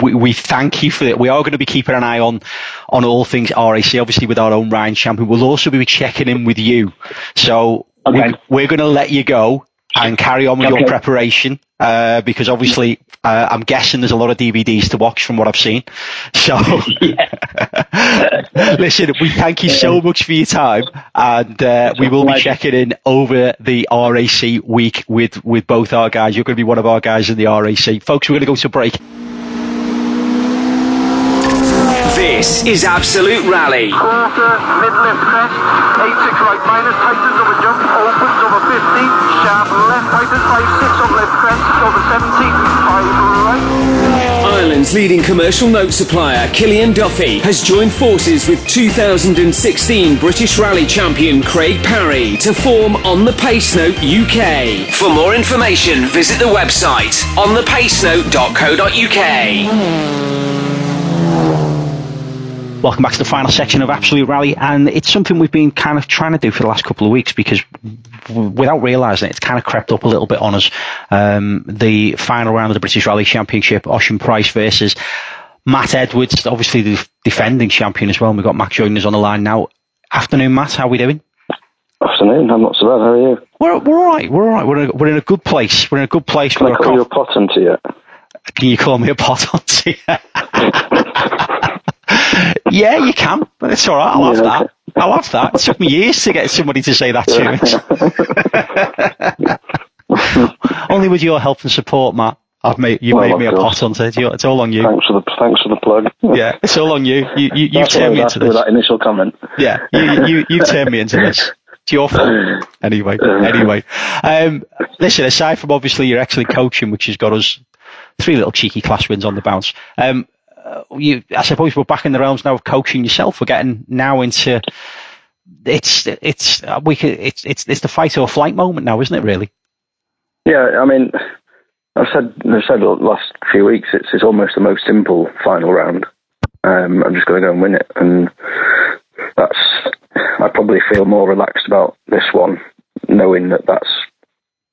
we, we thank you for it. We are going to be keeping an eye on on all things R A C, obviously with our own Ryan Champion. We'll also be checking in with you. So okay. we, we're going to let you go and carry on with okay. your preparation uh, because obviously uh, I'm guessing there's a lot of D V Ds to watch from what I've seen. So listen, we thank you so much for your time, and uh, we will be checking in over the R A C week with, with both our guys. You're going to be one of our guys in the R A C. Folks, we're going to go to break. This is Absolute Rally. Quarter, mid left crest, eight six right minus, tightens over jump, opens over fifty, sharp left, tightens five six over left crest, over seventeen, five right. Ireland's leading commercial note supplier, Cillian Duffy, has joined forces with two thousand sixteen British Rally champion Craig Parry to form On The Pace Note U K. For more information, visit the website on the pace note dot co dot U K. Welcome back to the final section of Absolute Rally, and it's something we've been kind of trying to do for the last couple of weeks because, without realising it, it's kind of crept up a little bit on us. Um, the final round of the British Rally Championship, Ossian Price versus Matt Edwards, obviously the defending champion as well, and we've got Matt joining us on the line now. Afternoon, Matt, how are we doing? Afternoon, I'm not so bad, how are you? We're, we're all right, we're all right, we're in, a, we're in a good place, we're in a good place. Can I call you a pot-hunter yet? Can you call me a pot-hunter yet? Yeah, you can. It's all right. I'll have yeah, okay. that. I'll have that. It took me years to get somebody to say that to me. Only with your help and support, Matt. I've made you well, made me a pot hunter. It's all on you. Thanks for the thanks for the plug. Yeah, it's all on you. You you you turned me into this. That initial comment. Yeah, you you you turned me into this. It's your fault. Anyway, anyway. Um, listen. Aside from obviously your excellent coaching, which has got us three little cheeky class wins on the bounce. Um. Uh, you, I suppose we're back in the realms now of coaching yourself. We're getting now into it's it's uh, we could, it's it's it's the fight or flight moment now, isn't it? Really? Yeah, I mean, I've said I've said the last few weeks it's it's almost the most simple final round. Um, I'm just going to go and win it, and that's I probably feel more relaxed about this one, knowing that that's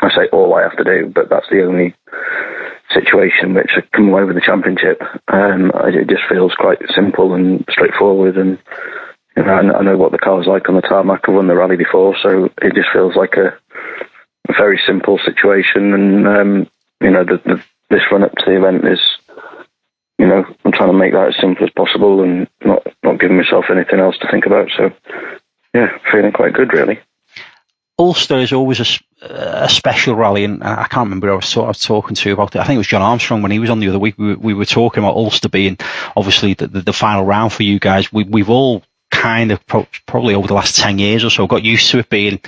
I say all I have to do, but that's the only situation which I come away with the championship. Um, it just feels quite simple and straightforward, and you know, I know what the car's like on the tarmac. I've won the rally before, so it just feels like a very simple situation. And um, you know, the, the, this run up to the event is, you know, I'm trying to make that as simple as possible and not not giving myself anything else to think about. So yeah, feeling quite good really. Ulster is always a, a special rally, and I can't remember who I was, ta I was talking to about it. I think it was John Armstrong when he was on the other week. We, we were talking about Ulster being obviously the, the, the final round for you guys. We, we've all kind of pro probably over the last ten years or so got used to it being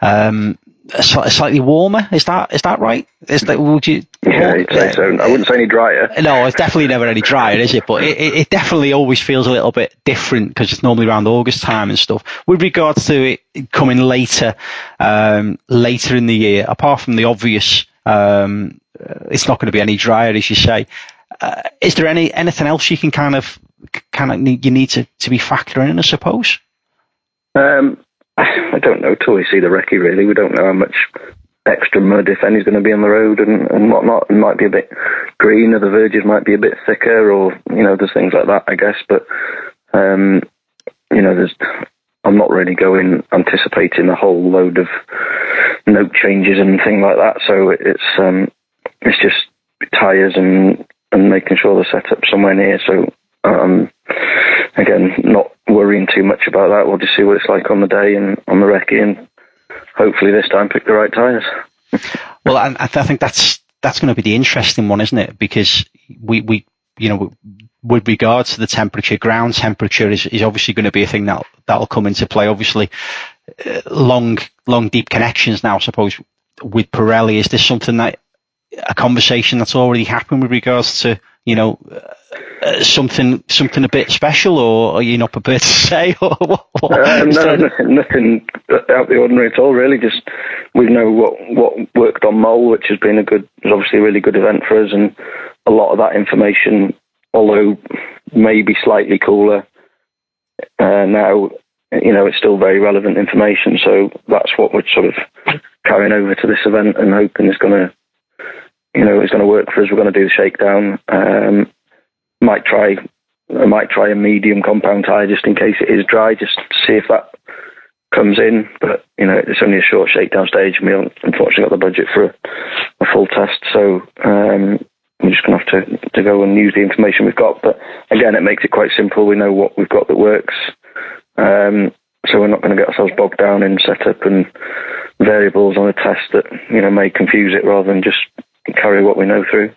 um, slightly warmer. Is that is that right? Is that would you? Yeah, you'd say so. I wouldn't say any drier. No, it's definitely never any drier, is it? But it, it definitely always feels a little bit different because it's normally around August time and stuff. With regards to it coming later, um, later in the year, apart from the obvious, um, it's not going to be any drier, as you say. Uh, is there any anything else you can kind of kind of need, you need to to be factoring in, I suppose? Um, I don't know till we see the recce. Really, we don't know how much extra mud, if any, is going to be on the road and, and whatnot. It might be a bit greener, the verges might be a bit thicker, or, you know, there's things like that, I guess. But, um, you know, there's, I'm not really going anticipating a whole load of note changes and things like that. So it's um, it's just tyres and, and making sure the setup's somewhere near. So, um, again, not worrying too much about that. We'll just see what it's like on the day and on the recce, and hopefully this time pick the right tyres. Well, I, I think that's that's going to be the interesting one, isn't it? Because we, we you know, with regards to the temperature, ground temperature is, is obviously going to be a thing that that'll come into play. Obviously, uh, long long deep connections now, I suppose, with Pirelli. Is this something that a conversation that's already happened with regards to, you know, uh, something something a bit special, or are you not prepared to say? Or what, what? Uh, no, no, nothing out the ordinary at all, really. Just we know what what worked on Mole, which has been a good, is obviously a really good event for us, and a lot of that information, although maybe slightly cooler uh, now, you know, it's still very relevant information. So that's what we're sort of carrying over to this event and hoping it's going to, you know, it's going to work for us. We're going to do the shakedown. Um, might try, I might try a medium compound tyre just in case it is dry, just to see if that comes in. But you know, it's only a short shakedown stage, and we haven't unfortunately got the budget for a, a full test. So um, we're just going to have to to go and use the information we've got. But again, it makes it quite simple. We know what we've got that works. Um, so we're not going to get ourselves bogged down in setup and variables on a test that, you know, may confuse it, rather than just carry what we know through.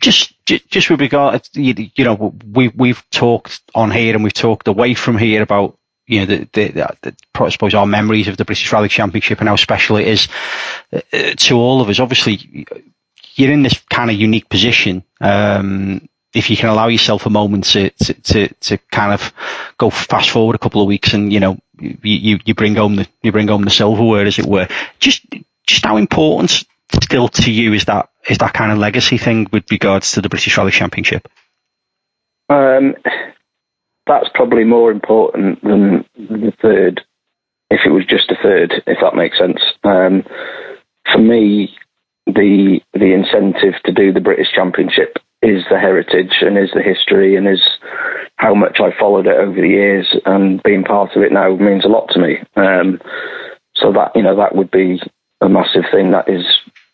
Just, just with regard, you, you know, we we've talked on here and we've talked away from here about, you know, the, the, the, the I suppose our memories of the British Rally Championship and how special it is uh, to all of us. Obviously, you're in this kind of unique position. Um, if you can allow yourself a moment to to to, to kind of go fast forward a couple of weeks, and you know, you, you you bring home the you bring home the silverware, as it were. Just, just how important still to you is that is that kind of legacy thing with regards to the British Rally Championship? Um, that's probably more important than the third, if it was just a third, if that makes sense. Um, for me, the the incentive to do the British Championship is the heritage and is the history and is how much I followed it over the years, and being part of it now means a lot to me. Um, so that, you know, that would be a massive thing. That is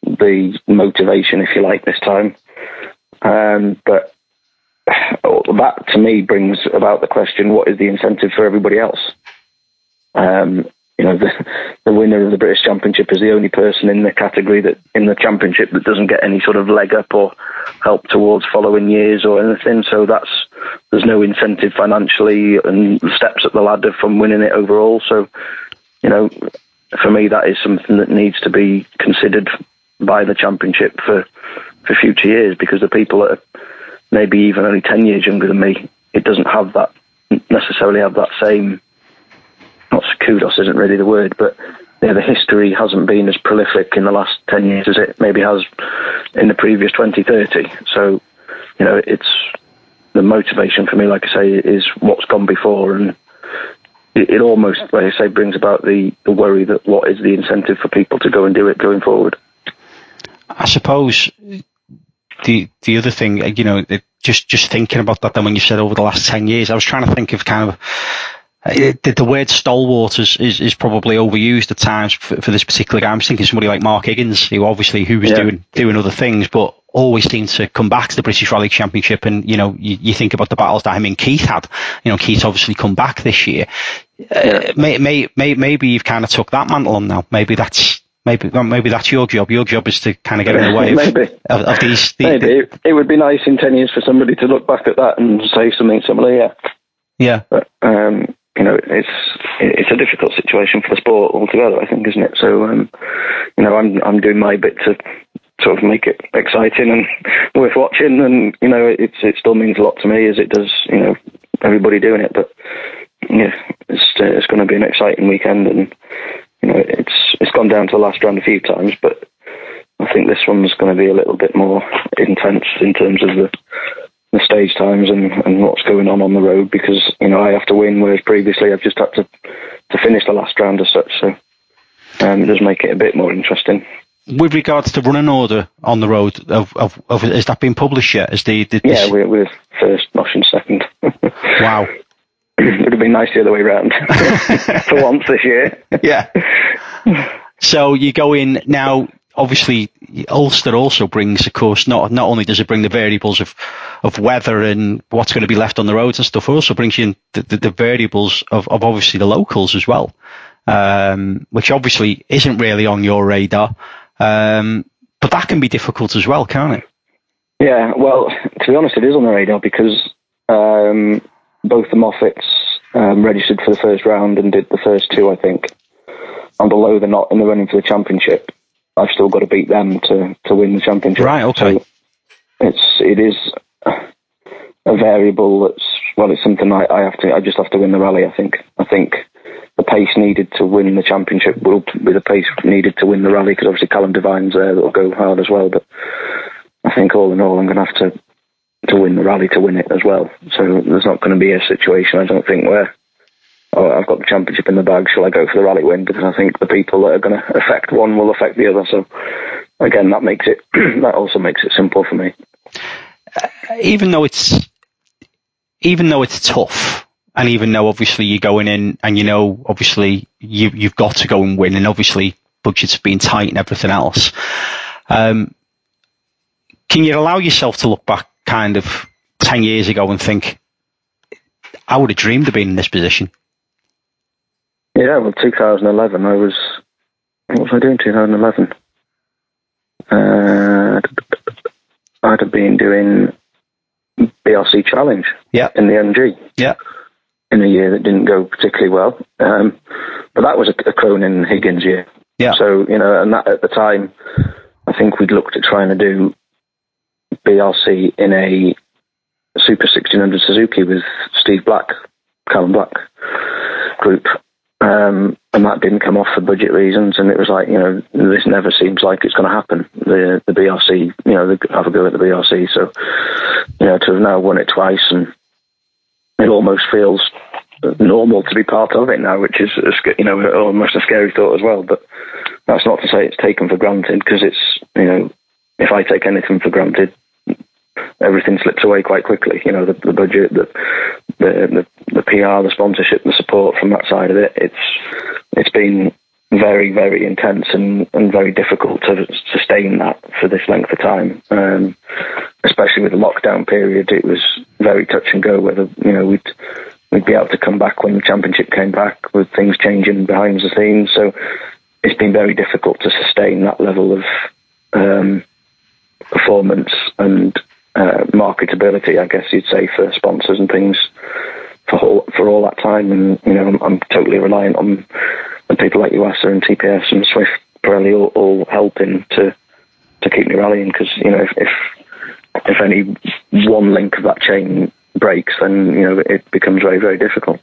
the motivation, if you like, this time. Um, but that, to me, brings about the question, what is the incentive for everybody else? Um, you know, the, the winner of the British Championship is the only person in the category that in the championship that doesn't get any sort of leg up or help towards following years or anything. So that's, there's no incentive financially and steps up the ladder from winning it overall. So, you know, for me, that is something that needs to be considered by the championship for, for future years, because the people that are maybe even only ten years younger than me, it doesn't have that, necessarily have that same, not kudos isn't really the word, but you know, the history hasn't been as prolific in the last ten years as it maybe has in the previous twenty, thirty. So, you know, it's the motivation for me, like I say, is what's gone before. And it, it almost, like I say, brings about the, the worry that what is the incentive for people to go and do it going forward? I suppose the the other thing, you know, it, just, just thinking about that then when you said over the last ten years, I was trying to think of kind of, It, the word stalwart is, is, is probably overused at times for, for this particular guy. I'm thinking somebody like Mark Higgins, who obviously who was yeah. doing doing other things, but always seemed to come back to the British Rally Championship. And, you know, you, you think about the battles that him and Keith had. You know, Keith's obviously come back this year. Yeah. Uh, may, may, may, maybe you've kind of took that mantle on now. Maybe that's maybe maybe that's your job. Your job is to kind of get in the way of, of, of these. The, maybe. It, it would be nice in ten years for somebody to look back at that and say something similar, yeah. Yeah. But, um, you know, it's it's a difficult situation for the sport altogether, I think, isn't it? So, um, you know, I'm I'm doing my bit to sort of make it exciting and worth watching, and you know, it's it still means a lot to me as it does, you know, everybody doing it. But yeah, it's uh, it's going to be an exciting weekend, and you know, it's it's gone down to the last round a few times, but I think this one's going to be a little bit more intense in terms of the. the stage times and, and what's going on on the road, because, you know, I have to win, whereas previously I've just had to, to finish the last round as such. So um, it does make it a bit more interesting. With regards to running order on the road, of, of, of, has that been published yet? Is the, the yeah, we're, we're first, Mosh and second. Wow. It would have been nice the other way round for once this year. Yeah. So you go in now. Obviously, Ulster also brings, of course, not not only does it bring the variables of, of weather and what's going to be left on the roads and stuff, it also brings you in the, the, the variables of, of obviously the locals as well, um, which obviously isn't really on your radar. Um, but that can be difficult as well, can't it? Yeah, well, to be honest, it is on the radar because um, both the Moffats um, registered for the first round and did the first two, I think. And although they're not in the running for the championship, I've still got to beat them to, to win the championship. Right, okay. So it's it is a variable that's, well, it's something I, I have to I just have to win the rally. I think I think the pace needed to win the championship will be the pace needed to win the rally, because obviously Callum Devine's there that'll go hard as well. But I think all in all, I'm going to have to to win the rally to win it as well. So there's not going to be a situation, I don't think, where, oh, I've got the championship in the bag, shall I go for the rally win? Because I think the people that are going to affect one will affect the other. So, again, that makes it that also makes it simple for me. Uh, even though it's even though it's tough, and even though obviously you're going in and you know obviously you you've got to go and win, and obviously budgets have been tight and everything else. Um, can you allow yourself to look back, kind of ten years ago, and think, I would have dreamed of being in this position? Yeah, well, two thousand eleven, I was, what was I doing in two thousand eleven? Uh, I'd have been doing B R C Challenge yeah. in the M G yeah. in a year that didn't go particularly well. Um, but that was a, a Cronin-Higgins year. Yeah. So, you know, and that at the time, I think we'd looked at trying to do B R C in a Super sixteen hundred Suzuki with Steve Black, Callum Black group. Um, and that didn't come off for budget reasons, and it was like, you know, this never seems like it's going to happen. The the B R C, you know, they have a go at the B R C. So, you know, to have now won it twice and it almost feels normal to be part of it now, which is, you know, almost a scary thought as well. But that's not to say it's taken for granted, because it's, you know, if I take anything for granted, everything slips away quite quickly. You know, the, the budget, the, the the the P R, the sponsorship, the support from that side of it. It's it's been very, very intense and, and very difficult to sustain that for this length of time. Um, especially with the lockdown period, it was very touch and go whether, you know, we'd we'd be able to come back when the championship came back, with things changing behind the scenes. So it's been very difficult to sustain that level of um, performance and uh, marketability, I guess you'd say, for sponsors and things for all, for all that time. And, you know, I'm, I'm totally reliant on people like U A S A and T P S and Swift Pirelli all, all helping to to keep me rallying, because, you know, if, if if any one link of that chain breaks, then, you know, it becomes very, very difficult.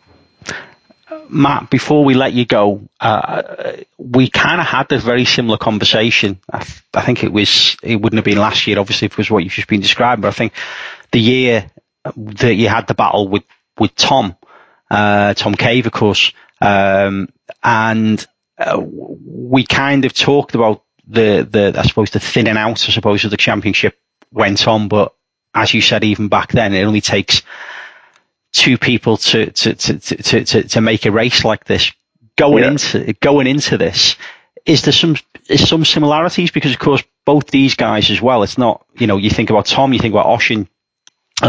Matt, before we let you go, uh, we kind of had a very similar conversation. I, th- I think it was, it wouldn't have been last year, obviously, if it was what you've just been describing, but I think the year that you had the battle with, with Tom, uh, Tom Cave, of course, um, and uh, we kind of talked about the, the, I suppose, the thinning out, I suppose, of the championship went on, but as you said, even back then, it only takes two people to to to to to, to make a race like this. Going yeah. into going into this, is there some is some similarities? Because of course, both these guys as well. It's not, you know, you think about Tom, you think about Oshin.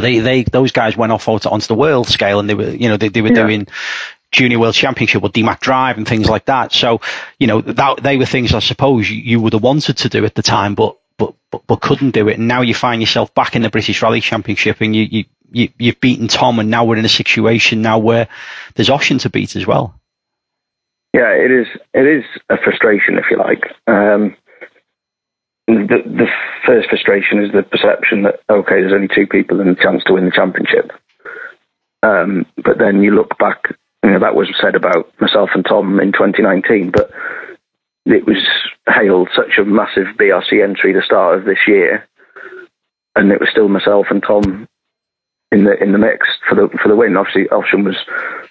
They they those guys went off onto the world scale, and they were, you know, they they were yeah. doing Junior World Championship or D MAC Drive and things like that. So, you know, that they were things, I suppose, you would have wanted to do at the time, but but but, but couldn't do it. And now you find yourself back in the British Rally Championship, and you you. You, you've beaten Tom, and now we're in a situation now where there's Oshin to beat as well. Yeah, it is. It is a frustration, if you like. Um, the, the first frustration is the perception that, okay, there's only two people and a chance to win the championship. Um, but then you look back, you know, that was said about myself and Tom in twenty nineteen, but it was hailed such a massive B R C entry the start of this year, and it was still myself and Tom in the in the mix for the for the win. Obviously, Oshin was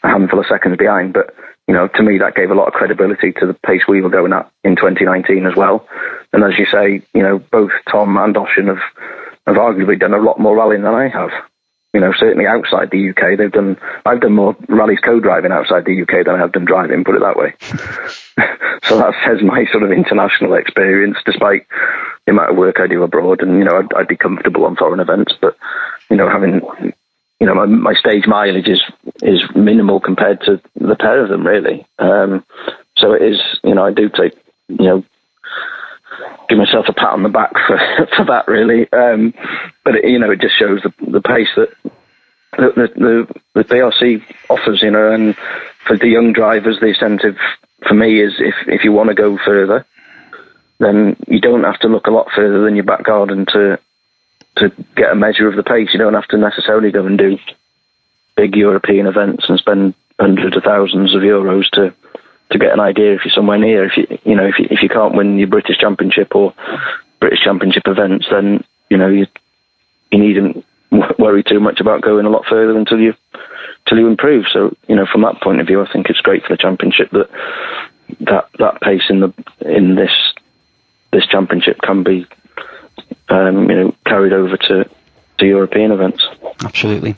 a handful of seconds behind, but, you know, to me that gave a lot of credibility to the pace we were going at in twenty nineteen as well. And as you say, you know, both Tom and Oshin have have arguably done a lot more rallying than I have. You know, certainly outside the U K, they've done. I've done more rallies co-driving outside the U K than I have done driving. Put it that way. So that says my sort of international experience, despite the amount of work I do abroad. And, you know, I'd, I'd be comfortable on foreign events, but, you know, having, you know, my, my stage mileage is is minimal compared to the pair of them, really. Um, so it is, you know, I do take, you know, give myself a pat on the back for, for that, really. Um, but, it, you know, it just shows the, the pace that the, the, the B R C offers, you know, and for the young drivers, the incentive for me is if, if you want to go further, then you don't have to look a lot further than your back garden to to get a measure of the pace. You don't have to necessarily go and do big European events and spend hundreds of thousands of euros to to get an idea if you're somewhere near. If you you know if you, if you can't win your British Championship or British Championship events, then, you know, you you needn't worry too much about going a lot further until you until you improve. So, you know, from that point of view, I think it's great for the championship that that that pace in the in this this championship can be um, you know carried over to to European events. Absolutely.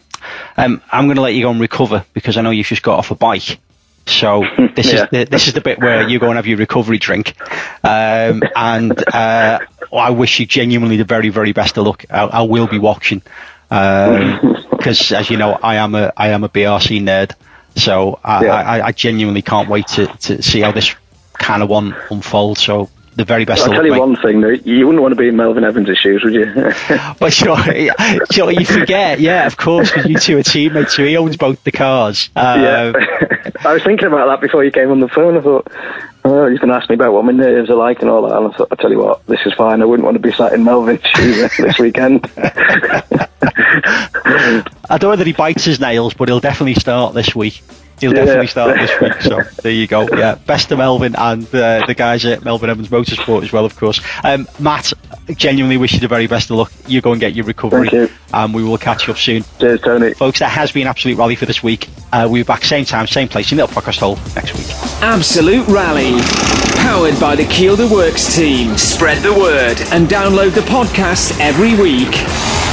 Um, I'm going to let you go and recover, because I know you've just got off a bike. So this yeah. is the, this is the bit where you go and have your recovery drink, um, and uh, I wish you genuinely the very, very best of luck. I, I will be watching, because um, as you know, I am a I am a B R C nerd, so I, yeah. I, I genuinely can't wait to, to see how this kind of one unfolds. So the very best. I'll tell you one thing, though, you wouldn't want to be in Melvin Evans' shoes, would you? Well, sure, sure, you forget, yeah, of course, because you two are teammates, so he owns both the cars. Um, yeah. I was thinking about that before you came on the phone. I thought, oh, you can ask me about what my nerves are like and all that, and I thought, I'll tell you what, this is fine, I wouldn't want to be sat in Melvin's shoes this weekend. I don't know whether he bites his nails, but he'll definitely start this week. He'll yeah. definitely start this week. So there you go. Yeah, best to Melvin and uh, the guys at Melvin Evans Motorsport as well, of course. Um, Matt, genuinely wish you the very best of luck. You go and get your recovery. Thank you. And we will catch you up soon. Cheers, Tony. Folks, that has been Absolute Rally for this week. Uh, we'll be back same time, same place in the podcast hole next week. Absolute Rally, powered by the Kielder Works team. Spread the word and download the podcast every week.